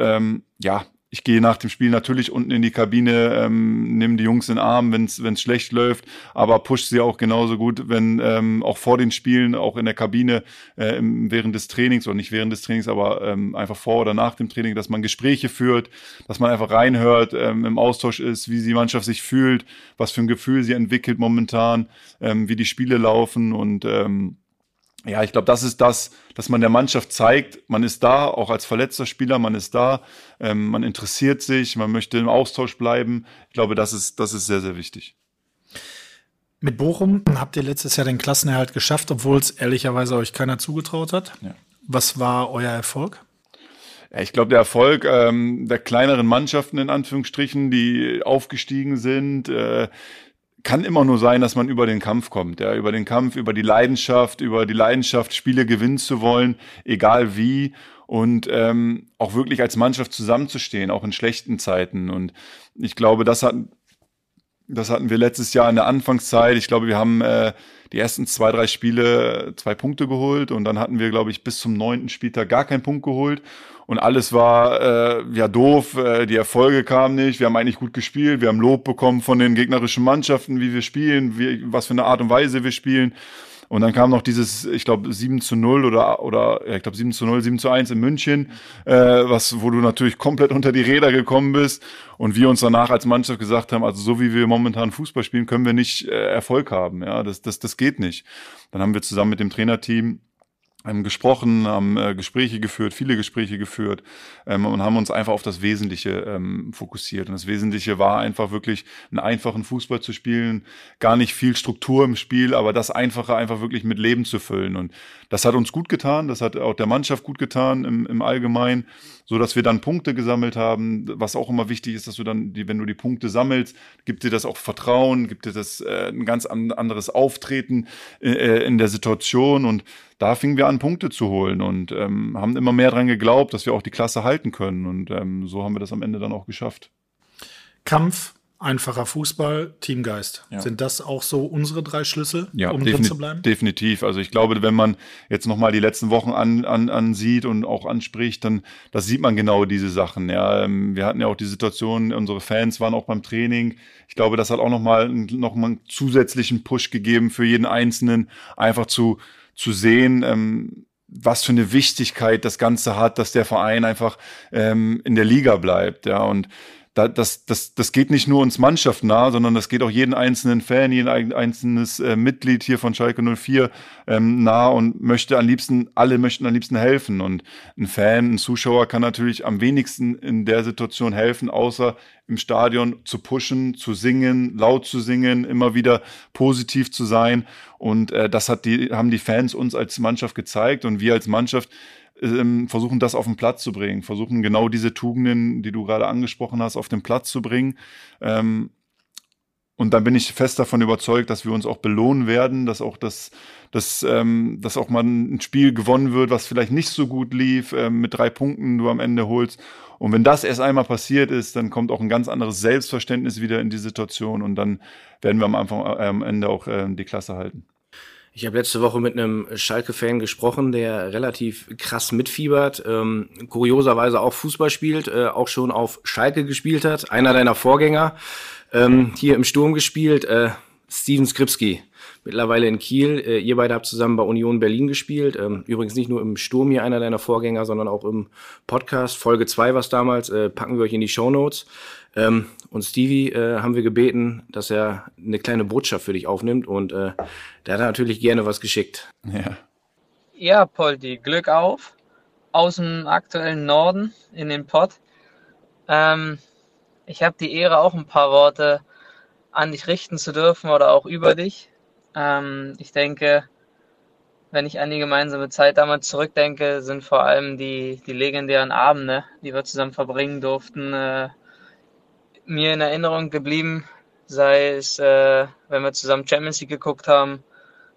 ja, ich gehe nach dem Spiel natürlich unten in die Kabine, nehme die Jungs in den Arm, wenn's schlecht läuft, aber pushe sie auch genauso gut, wenn auch vor den Spielen, auch in der Kabine, während des Trainings oder nicht während des Trainings, aber einfach vor oder nach dem Training, dass man Gespräche führt, dass man einfach reinhört, im Austausch ist, wie die Mannschaft sich fühlt, was für ein Gefühl sie entwickelt momentan, wie die Spiele laufen und ja, ich glaube, das ist das, dass man der Mannschaft zeigt, man ist da, auch als verletzter Spieler, man ist da, man interessiert sich, man möchte im Austausch bleiben. Ich glaube, das ist sehr, sehr wichtig. Mit Bochum habt ihr letztes Jahr den Klassenerhalt geschafft, obwohl es ehrlicherweise euch keiner zugetraut hat. Ja. Was war euer Erfolg? Ja, ich glaube, der Erfolg der kleineren Mannschaften, in Anführungsstrichen, die aufgestiegen sind, kann immer nur sein, dass man über den Kampf kommt, ja, über den Kampf, über die Leidenschaft, Spiele gewinnen zu wollen, egal wie, und auch wirklich als Mannschaft zusammenzustehen, auch in schlechten Zeiten. Und ich glaube, das hatten wir letztes Jahr in der Anfangszeit. Ich glaube, wir haben die ersten 2, 3 Spiele 2 Punkte geholt und dann hatten wir, glaube ich, bis zum 9. Spieltag gar keinen Punkt geholt und alles war ja doof, die Erfolge kamen nicht, wir haben eigentlich gut gespielt, wir haben Lob bekommen von den gegnerischen Mannschaften, wie wir spielen, was für eine Art und Weise wir spielen. Und dann kam noch dieses, ich glaube, 7-0 ich glaube 7-0, 7-1 in München, wo du natürlich komplett unter die Räder gekommen bist und wir uns danach als Mannschaft gesagt haben, also so wie wir momentan Fußball spielen, können wir nicht Erfolg haben, ja, das geht nicht. Dann haben wir zusammen mit dem Trainerteam gesprochen, haben viele Gespräche geführt und haben uns einfach auf das Wesentliche fokussiert. Und das Wesentliche war einfach wirklich, einen einfachen Fußball zu spielen, gar nicht viel Struktur im Spiel, aber das Einfache einfach wirklich mit Leben zu füllen. Und das hat uns gut getan, das hat auch der Mannschaft gut getan im Allgemeinen, so dass wir dann Punkte gesammelt haben, was auch immer wichtig ist, dass du dann, wenn du die Punkte sammelst, gibt dir das auch Vertrauen, gibt dir das ein ganz anderes Auftreten in der Situation. Und da fingen wir an, Punkte zu holen und haben immer mehr dran geglaubt, dass wir auch die Klasse halten können. Und so haben wir das am Ende dann auch geschafft. Kampf, einfacher Fußball, Teamgeist. Ja. Sind das auch so unsere 3 Schlüssel, ja, um drin zu bleiben? Definitiv. Also ich glaube, wenn man jetzt nochmal die letzten Wochen ansieht und auch anspricht, dann das sieht man genau diese Sachen. Ja, wir hatten ja auch die Situation, unsere Fans waren auch beim Training. Ich glaube, das hat auch nochmal einen zusätzlichen Push gegeben für jeden Einzelnen, einfach zu sehen, was für eine Wichtigkeit das Ganze hat, dass der Verein einfach in der Liga bleibt. Ja, und das geht nicht nur uns Mannschaft nah, sondern das geht auch jeden einzelnen Fan, jeden einzelnes Mitglied hier von Schalke 04 nah und alle möchten am liebsten helfen. Und ein Fan, ein Zuschauer kann natürlich am wenigsten in der Situation helfen, außer im Stadion zu pushen, zu singen, laut zu singen, immer wieder positiv zu sein. Und das haben die Fans uns als Mannschaft gezeigt und wir als Mannschaft versuchen, das auf den Platz zu bringen, versuchen genau diese Tugenden, die du gerade angesprochen hast, auf den Platz zu bringen. Und dann bin ich fest davon überzeugt, dass wir uns auch belohnen werden, dass auch dass auch mal ein Spiel gewonnen wird, was vielleicht nicht so gut lief, mit 3 Punkten du am Ende holst. Und wenn das erst einmal passiert ist, dann kommt auch ein ganz anderes Selbstverständnis wieder in die Situation und dann werden wir am Ende auch die Klasse halten. Ich habe letzte Woche mit einem Schalke-Fan gesprochen, der relativ krass mitfiebert, kurioserweise auch Fußball spielt, auch schon auf Schalke gespielt hat, einer deiner Vorgänger, hier im Sturm gespielt, Steven Skrzybski, mittlerweile in Kiel. Ihr beide habt zusammen bei Union Berlin gespielt, übrigens nicht nur im Sturm hier einer deiner Vorgänger, sondern auch im Podcast, Folge 2 war es damals, packen wir euch in die Shownotes. Und Stevie haben wir gebeten, dass er eine kleine Botschaft für dich aufnimmt und der hat natürlich gerne was geschickt. Ja, Polti, Glück auf aus dem aktuellen Norden in den Pott. Ich habe die Ehre, auch ein paar Worte an dich richten zu dürfen oder auch über dich. Ich denke, wenn ich an die gemeinsame Zeit damals zurückdenke, sind vor allem die legendären Abende, die wir zusammen verbringen durften, mir in Erinnerung geblieben. Sei es, wenn wir zusammen Champions League geguckt haben,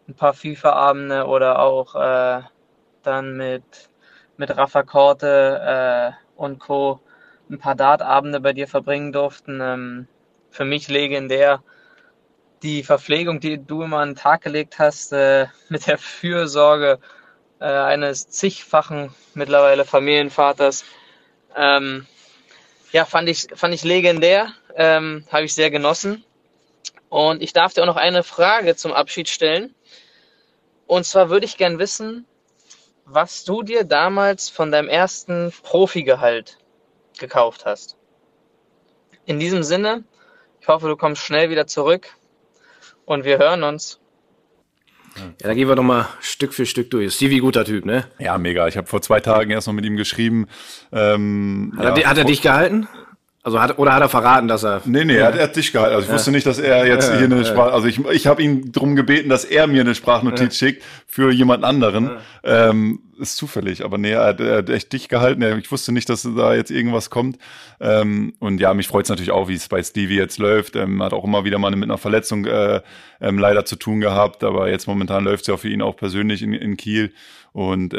ein paar FIFA-Abende oder auch dann mit Rafa Korte und Co. ein paar Dart-Abende bei dir verbringen durften. Für mich legendär die Verpflegung, die du immer an den Tag gelegt hast, mit der Fürsorge eines zigfachen mittlerweile Familienvaters, fand ich legendär, habe ich sehr genossen. Und ich darf dir auch noch eine Frage zum Abschied stellen. Und zwar würde ich gern wissen, was du dir damals von deinem ersten Profigehalt gekauft hast. In diesem Sinne, ich hoffe, du kommst schnell wieder zurück. Und wir hören uns. Ja, da gehen wir doch mal Stück für Stück durch. Stevie, guter Typ, ne? Ja, mega. Ich habe vor 2 Tagen erst noch mit ihm geschrieben. Hat er dich gehalten? Also hat er verraten, dass er... Nee, ja. Er hat dich gehalten. Also ich wusste nicht, dass er jetzt hier eine Sprache... Also ich habe ihn darum gebeten, dass er mir eine Sprachnotiz schickt für jemand anderen. Ja. Ist zufällig, aber nee, er hat echt dich gehalten. Ich wusste nicht, dass da jetzt irgendwas kommt. Und ja, mich freut es natürlich auch, wie es bei Stevie jetzt läuft. Hat auch immer wieder mal mit einer Verletzung leider zu tun gehabt, aber jetzt momentan läuft es ja für ihn auch persönlich in Kiel. Und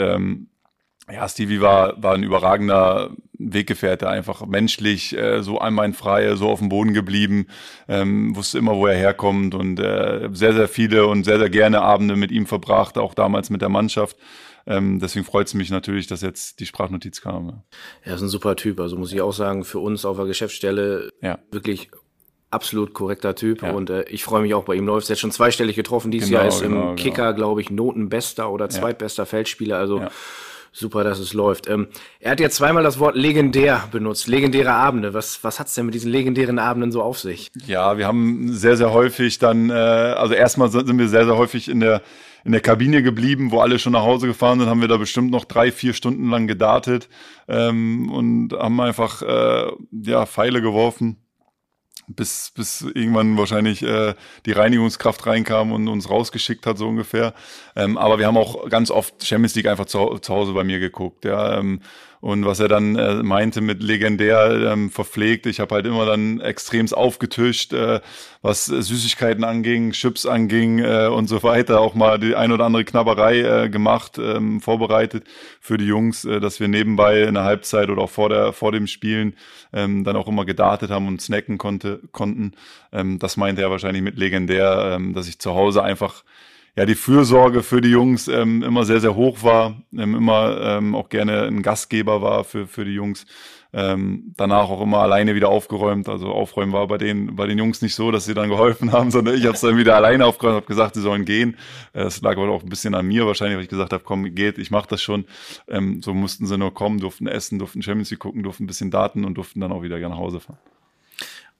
Stevie war ein überragender Weggefährte, einfach menschlich, so einwandfrei, so auf dem Boden geblieben, wusste immer, wo er herkommt und sehr, sehr viele und sehr, sehr gerne Abende mit ihm verbracht, auch damals mit der Mannschaft. Deswegen freut es mich natürlich, dass jetzt die Sprachnotiz kam. Ja. Er ist ein super Typ, also muss ich auch sagen, für uns auf der Geschäftsstelle wirklich absolut korrekter Typ und ich freue mich auch, bei ihm läuft es jetzt schon zweistellig getroffen, dieses Jahr ist im Kicker, glaube ich, notenbester oder zweitbester Feldspieler, also super, dass es läuft. Er hat jetzt zweimal das Wort legendär benutzt, legendäre Abende. Was hat's denn mit diesen legendären Abenden so auf sich? Ja, wir haben sehr, sehr häufig dann, also erstmal sind wir sehr, sehr häufig in der Kabine geblieben, wo alle schon nach Hause gefahren sind, haben wir da bestimmt noch 3-4 Stunden lang gedartet und haben einfach Pfeile geworfen. Bis irgendwann wahrscheinlich die Reinigungskraft reinkam und uns rausgeschickt hat, so ungefähr. Aber wir haben auch ganz oft Champions League einfach zu Hause bei mir geguckt. Ja, und was er dann meinte mit legendär verpflegt, ich habe halt immer dann extremst aufgetischt, was Süßigkeiten anging, Chips anging und so weiter, auch mal die ein oder andere Knabberei gemacht, vorbereitet für die Jungs, dass wir nebenbei in der Halbzeit oder auch vor dem Spielen dann auch immer gedartet haben und snacken konnten. Das meinte er wahrscheinlich mit legendär, dass ich zu Hause einfach die Fürsorge für die Jungs immer sehr, sehr hoch war, immer auch gerne ein Gastgeber war für die Jungs, danach auch immer alleine wieder aufgeräumt, also aufräumen war bei den Jungs nicht so, dass sie dann geholfen haben, sondern ich habe es dann wieder alleine aufgeräumt, habe gesagt, sie sollen gehen, das lag aber auch ein bisschen an mir wahrscheinlich, weil ich gesagt habe, komm, geht, ich mache das schon, so mussten sie nur kommen, durften essen, durften Champions League gucken, durften ein bisschen daten und durften dann auch wieder gerne nach Hause fahren.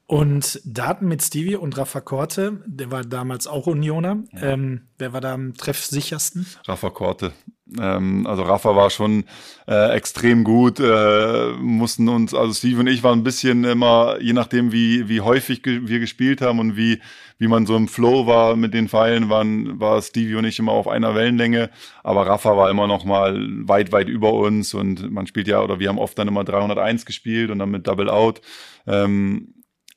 Und Daten mit Stevie und Rafa Korte, der war damals auch Unioner. Ja. Wer war da am treffsichersten? Rafa Korte. Also Rafa war schon extrem gut, mussten uns, also Steve und ich waren ein bisschen immer, je nachdem wie häufig wir gespielt haben und wie man so im Flow war mit den Pfeilen, war Stevie und ich immer auf einer Wellenlänge, aber Rafa war immer noch mal weit, weit über uns und man spielt wir haben oft dann immer 301 gespielt und dann mit Double Out,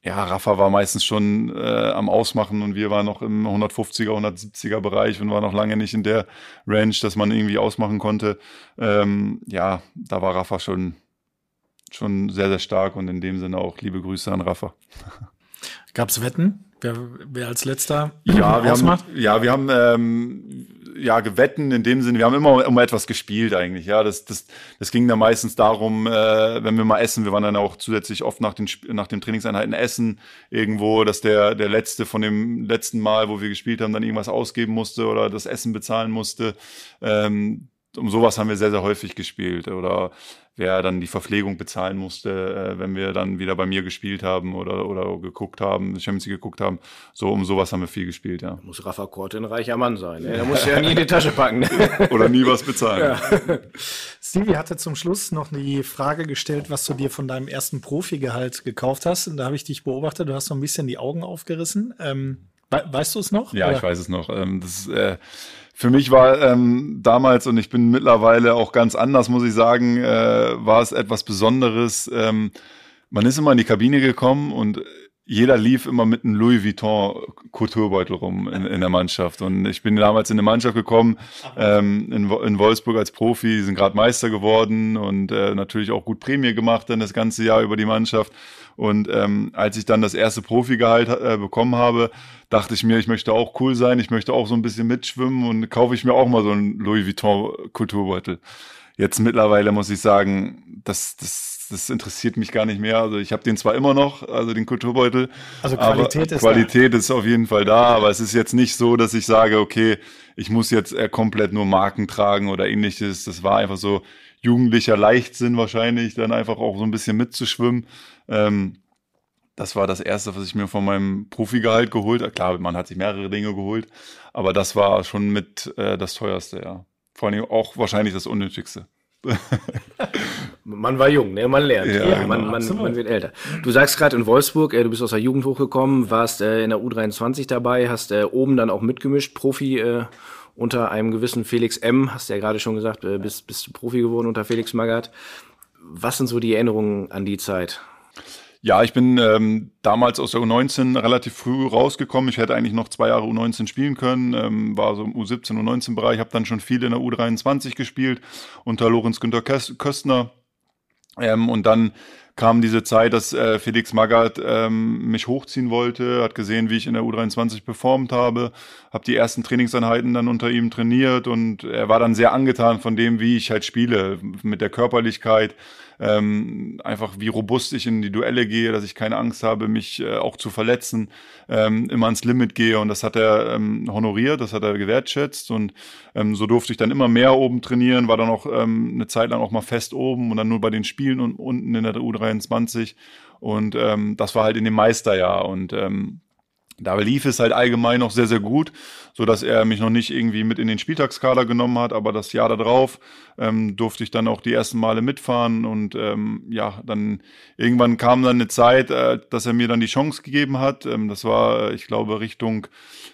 Rafa war meistens schon am Ausmachen und wir waren noch im 150er, 170er Bereich und war noch lange nicht in der Range, dass man irgendwie ausmachen konnte. Da war Rafa schon sehr, sehr stark und in dem Sinne auch liebe Grüße an Rafa. Gab's Wetten? Wer als letzter ausmacht? Wir haben gewetten in dem Sinne, wir haben immer um etwas gespielt eigentlich, das ging dann meistens darum, wenn wir mal essen, wir waren dann auch zusätzlich oft nach den Trainingseinheiten essen irgendwo, dass der Letzte von dem letzten Mal, wo wir gespielt haben, dann irgendwas ausgeben musste oder das Essen bezahlen musste, um sowas haben wir sehr, sehr häufig gespielt. Oder wer dann die Verpflegung bezahlen musste, wenn wir dann wieder bei mir gespielt haben oder geguckt haben, Champions League geguckt haben. So, um sowas haben wir viel gespielt, ja. Da muss Rafa Korte ein reicher Mann sein. Ne? Da muss ja nie in die Tasche packen. Ne? Oder nie was bezahlen. Ja. Stevie hatte zum Schluss noch die Frage gestellt, was du dir von deinem ersten Profigehalt gekauft hast. Und da habe ich dich beobachtet. Du hast noch ein bisschen die Augen aufgerissen. Weißt du es noch? Ja, oder? Ich weiß es noch. Das für mich war damals, und ich bin mittlerweile auch ganz anders, muss ich sagen, war es etwas Besonderes. Man ist immer in die Kabine gekommen und jeder lief immer mit einem Louis Vuitton Couturebeutel rum in der Mannschaft. Und ich bin damals in eine Mannschaft gekommen, in Wolfsburg als Profi, sind gerade Meister geworden und natürlich auch gut Prämie gemacht dann das ganze Jahr über die Mannschaft. Und als ich dann das erste Profigehalt bekommen habe, dachte ich mir, ich möchte auch cool sein, ich möchte auch so ein bisschen mitschwimmen und kaufe ich mir auch mal so einen Louis Vuitton-Kulturbeutel. Jetzt mittlerweile muss ich sagen, das interessiert mich gar nicht mehr. Also ich habe den zwar immer noch, also den Kulturbeutel. Also Qualität ist auf jeden Fall da, aber es ist jetzt nicht so, dass ich sage, okay, ich muss jetzt komplett nur Marken tragen oder ähnliches. Das war einfach so jugendlicher Leichtsinn wahrscheinlich, dann einfach auch so ein bisschen mitzuschwimmen. Das war das Erste, was ich mir von meinem Profigehalt geholt habe. Klar, man hat sich mehrere Dinge geholt, aber das war schon mit das Teuerste, ja. Vor allem auch wahrscheinlich das Unnötigste. Man war jung, ne? Man lernt, ja, man wird älter. Du sagst gerade in Wolfsburg, du bist aus der Jugend hochgekommen, warst in der U23 dabei, hast oben dann auch mitgemischt, Profi unter einem gewissen Felix M., hast ja gerade schon gesagt, bist du Profi geworden unter Felix Magath. Was sind so die Erinnerungen an die Zeit? Ja, ich bin damals aus der U19 relativ früh rausgekommen. Ich hätte eigentlich noch 2 Jahre U19 spielen können, war so im U17, U19-Bereich, habe dann schon viel in der U23 gespielt unter Lorenz Günther Köstner. Und dann kam diese Zeit, dass Felix Magath mich hochziehen wollte, hat gesehen, wie ich in der U23 performt habe, habe die ersten Trainingseinheiten dann unter ihm trainiert und er war dann sehr angetan von dem, wie ich halt spiele, mit der Körperlichkeit, einfach wie robust ich in die Duelle gehe, dass ich keine Angst habe, mich auch zu verletzen, immer ans Limit gehe und das hat er honoriert, das hat er gewertschätzt und so durfte ich dann immer mehr oben trainieren, war dann auch eine Zeit lang auch mal fest oben und dann nur bei den Spielen und unten in der U23 und das war halt in dem Meisterjahr und da lief es halt allgemein noch sehr, sehr gut, so dass er mich noch nicht irgendwie mit in den Spieltagskader genommen hat, aber das Jahr darauf durfte ich dann auch die ersten Male mitfahren und ja, dann irgendwann kam dann eine Zeit, dass er mir dann die Chance gegeben hat, das war, ich glaube, Richtung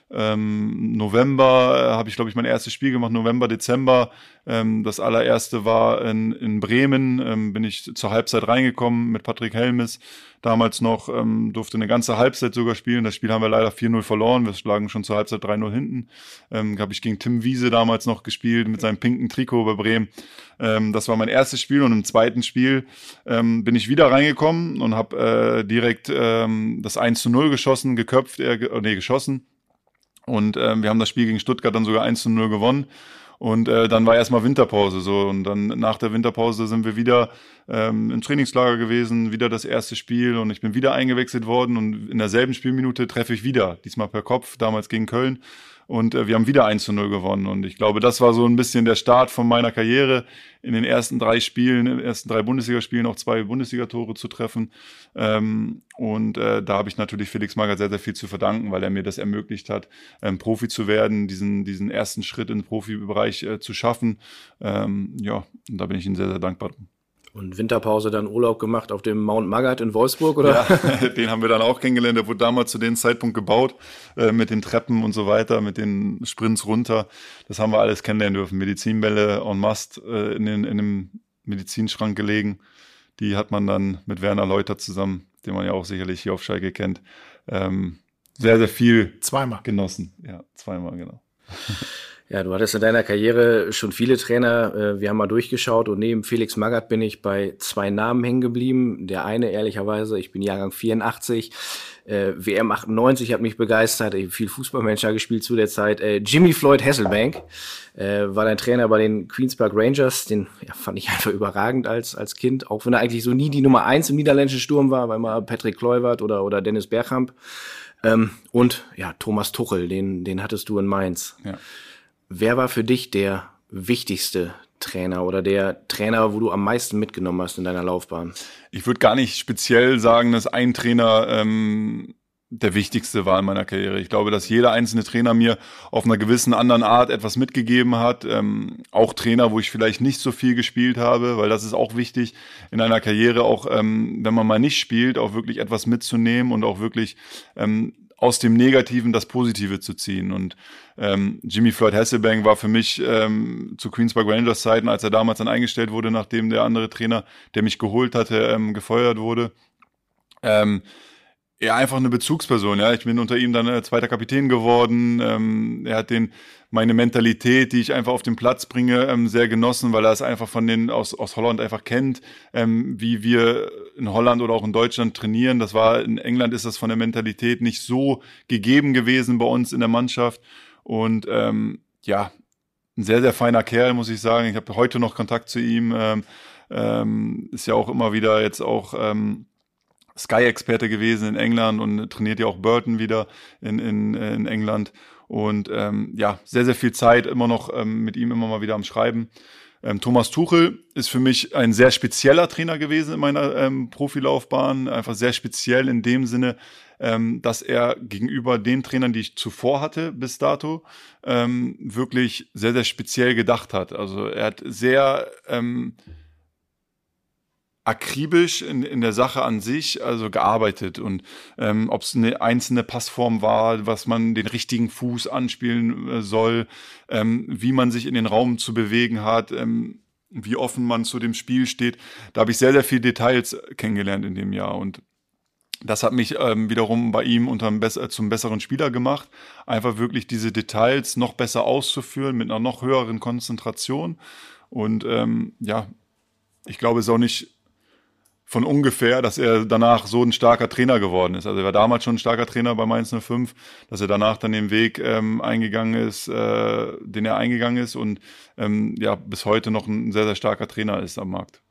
November, habe ich, glaube ich, mein erstes Spiel gemacht, November, Dezember, das allererste war in Bremen, bin ich zur Halbzeit reingekommen mit Patrick Helmes, damals noch, durfte eine ganze Halbzeit sogar spielen, das Spiel haben wir leider 4-0 verloren, wir schlagen schon zur Halbzeit 3-0 hinten, habe ich gegen Tim Wiese damals noch gespielt mit seinem pinken Trikot bei Bremen, das war mein erstes Spiel und im zweiten Spiel bin ich wieder reingekommen und habe direkt das 1-0 geschossen, geschossen und wir haben das Spiel gegen Stuttgart dann sogar 1-0 gewonnen. Und dann war erstmal Winterpause so und dann nach der Winterpause sind wir wieder im Trainingslager gewesen, wieder das erste Spiel und ich bin wieder eingewechselt worden und in derselben Spielminute treffe ich wieder, diesmal per Kopf, damals gegen Köln und wir haben wieder 1-0 gewonnen und ich glaube, das war so ein bisschen der Start von meiner Karriere, in den ersten 3 Spielen, in den ersten 3 Bundesligaspielen auch 2 Bundesligatore zu treffen und da habe ich natürlich Felix Magath sehr, sehr viel zu verdanken, weil er mir das ermöglicht hat, Profi zu werden, diesen ersten Schritt in den Profibereich zu schaffen. Ja, und da bin ich Ihnen sehr, sehr dankbar. Und Winterpause dann Urlaub gemacht auf dem Mount Magath in Wolfsburg, oder? Ja, den haben wir dann auch kennengelernt. Der wurde damals zu dem Zeitpunkt gebaut, mit den Treppen und so weiter, mit den Sprints runter. Das haben wir alles kennenlernen dürfen. Medizinbälle en masse in einem Medizinschrank gelegen. Die hat man dann mit Werner Leuter zusammen, den man ja auch sicherlich hier auf Schalke kennt, sehr, sehr viel zweimal genossen. Ja, zweimal, genau. Ja, du hattest in deiner Karriere schon viele Trainer. Wir haben mal durchgeschaut und neben Felix Magath bin ich bei 2 Namen hängen geblieben. Der eine, ehrlicherweise, ich bin Jahrgang 84, WM 98 hat mich begeistert. Ich habe viel Fußballmanager gespielt zu der Zeit. Jimmy Floyd Hasselbank war dein Trainer bei den Queens Park Rangers. Den fand ich einfach überragend als Kind, auch wenn er eigentlich so nie die Nummer 1 im niederländischen Sturm war, weil mal Patrick Kluivert oder Dennis Bergkamp. Und ja, Thomas Tuchel, den hattest du in Mainz. Ja. Wer war für dich der wichtigste Trainer oder der Trainer, wo du am meisten mitgenommen hast in deiner Laufbahn? Ich würde gar nicht speziell sagen, dass ein Trainer der wichtigste war in meiner Karriere. Ich glaube, dass jeder einzelne Trainer mir auf einer gewissen anderen Art etwas mitgegeben hat. Auch Trainer, wo ich vielleicht nicht so viel gespielt habe, weil das ist auch wichtig in einer Karriere, auch wenn man mal nicht spielt, auch wirklich etwas mitzunehmen und auch wirklich aus dem Negativen das Positive zu ziehen. Und Jimmy Floyd Hasselbank war für mich zu Queens Park Rangers Zeiten, als er damals dann eingestellt wurde, nachdem der andere Trainer, der mich geholt hatte, gefeuert wurde, ja, einfach eine Bezugsperson. Ja, ich bin unter ihm dann zweiter Kapitän geworden. Er hat meine Mentalität, die ich einfach auf den Platz bringe, sehr genossen, weil er es einfach von denen aus Holland einfach kennt, wie wir in Holland oder auch in Deutschland trainieren. Das war in England, ist das von der Mentalität nicht so gegeben gewesen bei uns in der Mannschaft. Und ja, ein sehr, sehr feiner Kerl, muss ich sagen. Ich habe heute noch Kontakt zu ihm. Ist ja auch immer wieder jetzt auch Sky-Experte gewesen in England und trainiert ja auch Burton wieder in England. Und ja, sehr, sehr viel Zeit immer noch mit ihm immer mal wieder am Schreiben. Thomas Tuchel ist für mich ein sehr spezieller Trainer gewesen in meiner Profilaufbahn. Einfach sehr speziell in dem Sinne, dass er gegenüber den Trainern, die ich zuvor hatte bis dato, wirklich sehr, sehr speziell gedacht hat. Also er hat sehr akribisch in der Sache an sich, also gearbeitet, und ob es eine einzelne Passform war, was man den richtigen Fuß anspielen soll, wie man sich in den Raum zu bewegen hat, wie offen man zu dem Spiel steht. Da habe ich sehr, sehr viele Details kennengelernt in dem Jahr, und das hat mich wiederum bei ihm zum besseren Spieler gemacht, einfach wirklich diese Details noch besser auszuführen mit einer noch höheren Konzentration. Und ja, ich glaube, es ist auch nicht von ungefähr, dass er danach so ein starker Trainer geworden ist. Also er war damals schon ein starker Trainer bei Mainz 05, dass er danach dann den Weg eingegangen ist, den er eingegangen ist, und ja, bis heute noch ein sehr, sehr starker Trainer ist am Markt.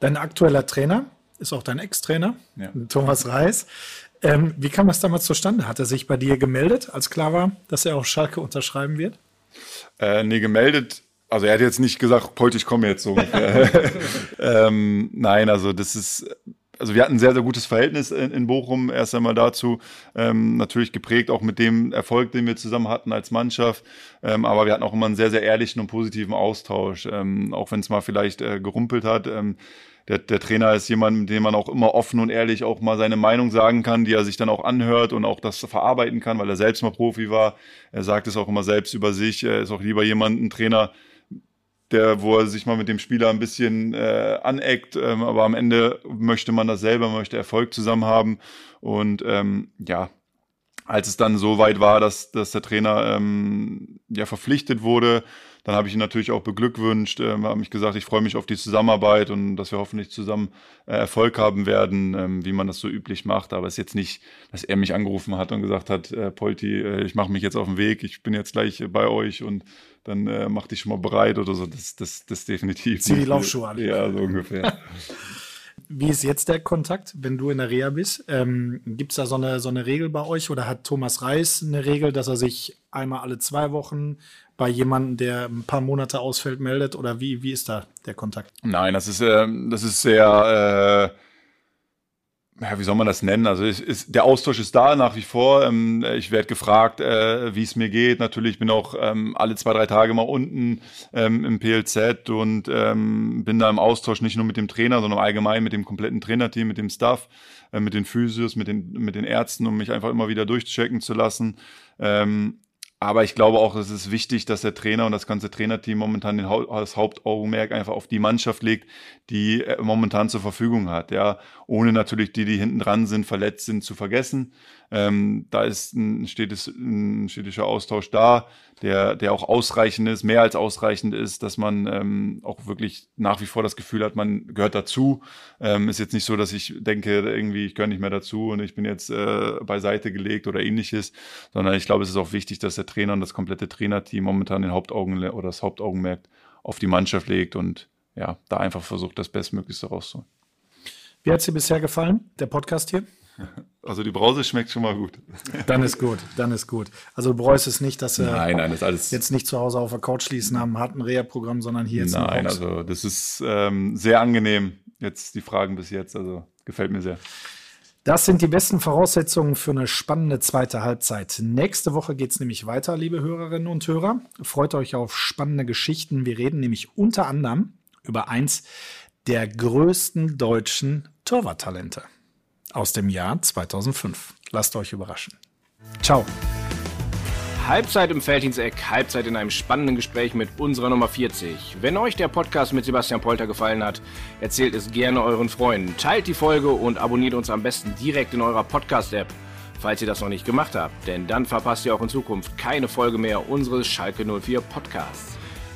Dein aktueller Trainer ist auch dein Ex-Trainer, ja, Thomas Reis. Wie kam das damals zustande? Hat er sich bei dir gemeldet, als klar war, dass er auch Schalke unterschreiben wird? Nee, gemeldet. Also er hat jetzt nicht gesagt, Polter, ich komme jetzt so. Nein, also das ist, also wir hatten ein sehr, sehr gutes Verhältnis in Bochum, erst einmal dazu, natürlich geprägt auch mit dem Erfolg, den wir zusammen hatten als Mannschaft, aber wir hatten auch immer einen sehr, sehr ehrlichen und positiven Austausch, auch wenn es mal vielleicht gerumpelt hat. Der Trainer ist jemand, mit dem man auch immer offen und ehrlich auch mal seine Meinung sagen kann, die er sich dann auch anhört und auch das verarbeiten kann, weil er selbst mal Profi war. Er sagt es auch immer selbst über sich, er ist auch lieber jemand, ein Trainer, wo er sich mal mit dem Spieler ein bisschen aneckt, aber am Ende möchte man das selber, möchte Erfolg zusammen haben. Und ja, als es dann so weit war, dass der Trainer ja verpflichtet wurde, dann habe ich ihn natürlich auch beglückwünscht, habe mich gesagt, ich freue mich auf die Zusammenarbeit und dass wir hoffentlich zusammen Erfolg haben werden, wie man das so üblich macht. Aber es ist jetzt nicht, dass er mich angerufen hat und gesagt hat, Polti, ich mache mich jetzt auf den Weg, ich bin jetzt gleich bei euch und dann mach dich schon mal bereit oder so. Das definitiv. Zieh die Laufschuhe an. Ja, so ungefähr. Wie ist jetzt der Kontakt, wenn du in der Reha bist? Gibt es da so eine Regel bei euch, oder hat Thomas Reis eine Regel, dass er sich einmal alle 2 Wochen bei jemandem, der ein paar Monate ausfällt, meldet? Oder wie ist da der Kontakt? Nein, das ist sehr... ja, wie soll man das nennen? Also der Austausch ist da nach wie vor. Ich werde gefragt, wie es mir geht. Natürlich bin ich auch alle 2-3 Tage mal unten im PLZ und bin da im Austausch nicht nur mit dem Trainer, sondern allgemein mit dem kompletten Trainerteam, mit dem Staff, mit den Physios, mit den Ärzten, um mich einfach immer wieder durchchecken zu lassen. Aber ich glaube auch, es ist wichtig, dass der Trainer und das ganze Trainerteam momentan das Hauptaugenmerk einfach auf die Mannschaft legt, die er momentan zur Verfügung hat. Ja, ohne natürlich die hinten dran sind, verletzt sind, zu vergessen. Da ist ein stetischer Austausch da, der auch ausreichend ist, mehr als ausreichend ist, dass man auch wirklich nach wie vor das Gefühl hat, man gehört dazu. Ist jetzt nicht so, dass ich denke, irgendwie, ich gehöre nicht mehr dazu und ich bin jetzt beiseite gelegt oder ähnliches, sondern ich glaube, es ist auch wichtig, dass der Trainer und das komplette Trainerteam momentan das Hauptaugenmerk auf die Mannschaft legt und ja, da einfach versucht, das Bestmöglichste rauszuholen. Wie hat es dir bisher gefallen, der Podcast hier? Also die Brause schmeckt schon mal gut. Dann ist gut, dann ist gut. Also du bräuchst es nicht, dass wir jetzt nicht zu Hause auf der Couch schließen haben, hat ein Reha-Programm, sondern hier jetzt. Nein, also das ist sehr angenehm, jetzt die Fragen bis jetzt, also gefällt mir sehr. Das sind die besten Voraussetzungen für eine spannende zweite Halbzeit. Nächste Woche geht es nämlich weiter, liebe Hörerinnen und Hörer. Freut euch auf spannende Geschichten. Wir reden nämlich unter anderem über eins der größten deutschen Torwarttalente aus dem Jahr 2005. Lasst euch überraschen. Ciao. Halbzeit im Veltins-Eck, Halbzeit in einem spannenden Gespräch mit unserer Nummer 40. Wenn euch der Podcast mit Sebastian Polter gefallen hat, erzählt es gerne euren Freunden. Teilt die Folge und abonniert uns am besten direkt in eurer Podcast-App, falls ihr das noch nicht gemacht habt. Denn dann verpasst ihr auch in Zukunft keine Folge mehr unseres Schalke 04 Podcasts.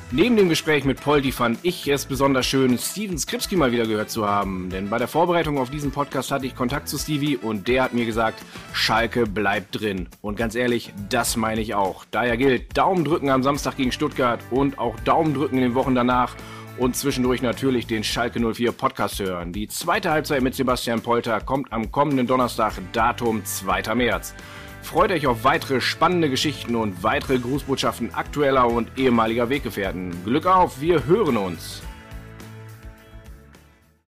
Neben dem Gespräch mit Polti fand ich es besonders schön, Steven Skrzybski mal wieder gehört zu haben. Denn bei der Vorbereitung auf diesen Podcast hatte ich Kontakt zu Stevie und der hat mir gesagt, Schalke bleibt drin. Und ganz ehrlich, das meine ich auch. Daher gilt, Daumen drücken am Samstag gegen Stuttgart und auch Daumen drücken in den Wochen danach und zwischendurch natürlich den Schalke 04 Podcast hören. Die zweite Halbzeit mit Sebastian Polter kommt am kommenden Donnerstag, Datum 2. März. Freut euch auf weitere spannende Geschichten und weitere Grußbotschaften aktueller und ehemaliger Weggefährten. Glück auf, wir hören uns!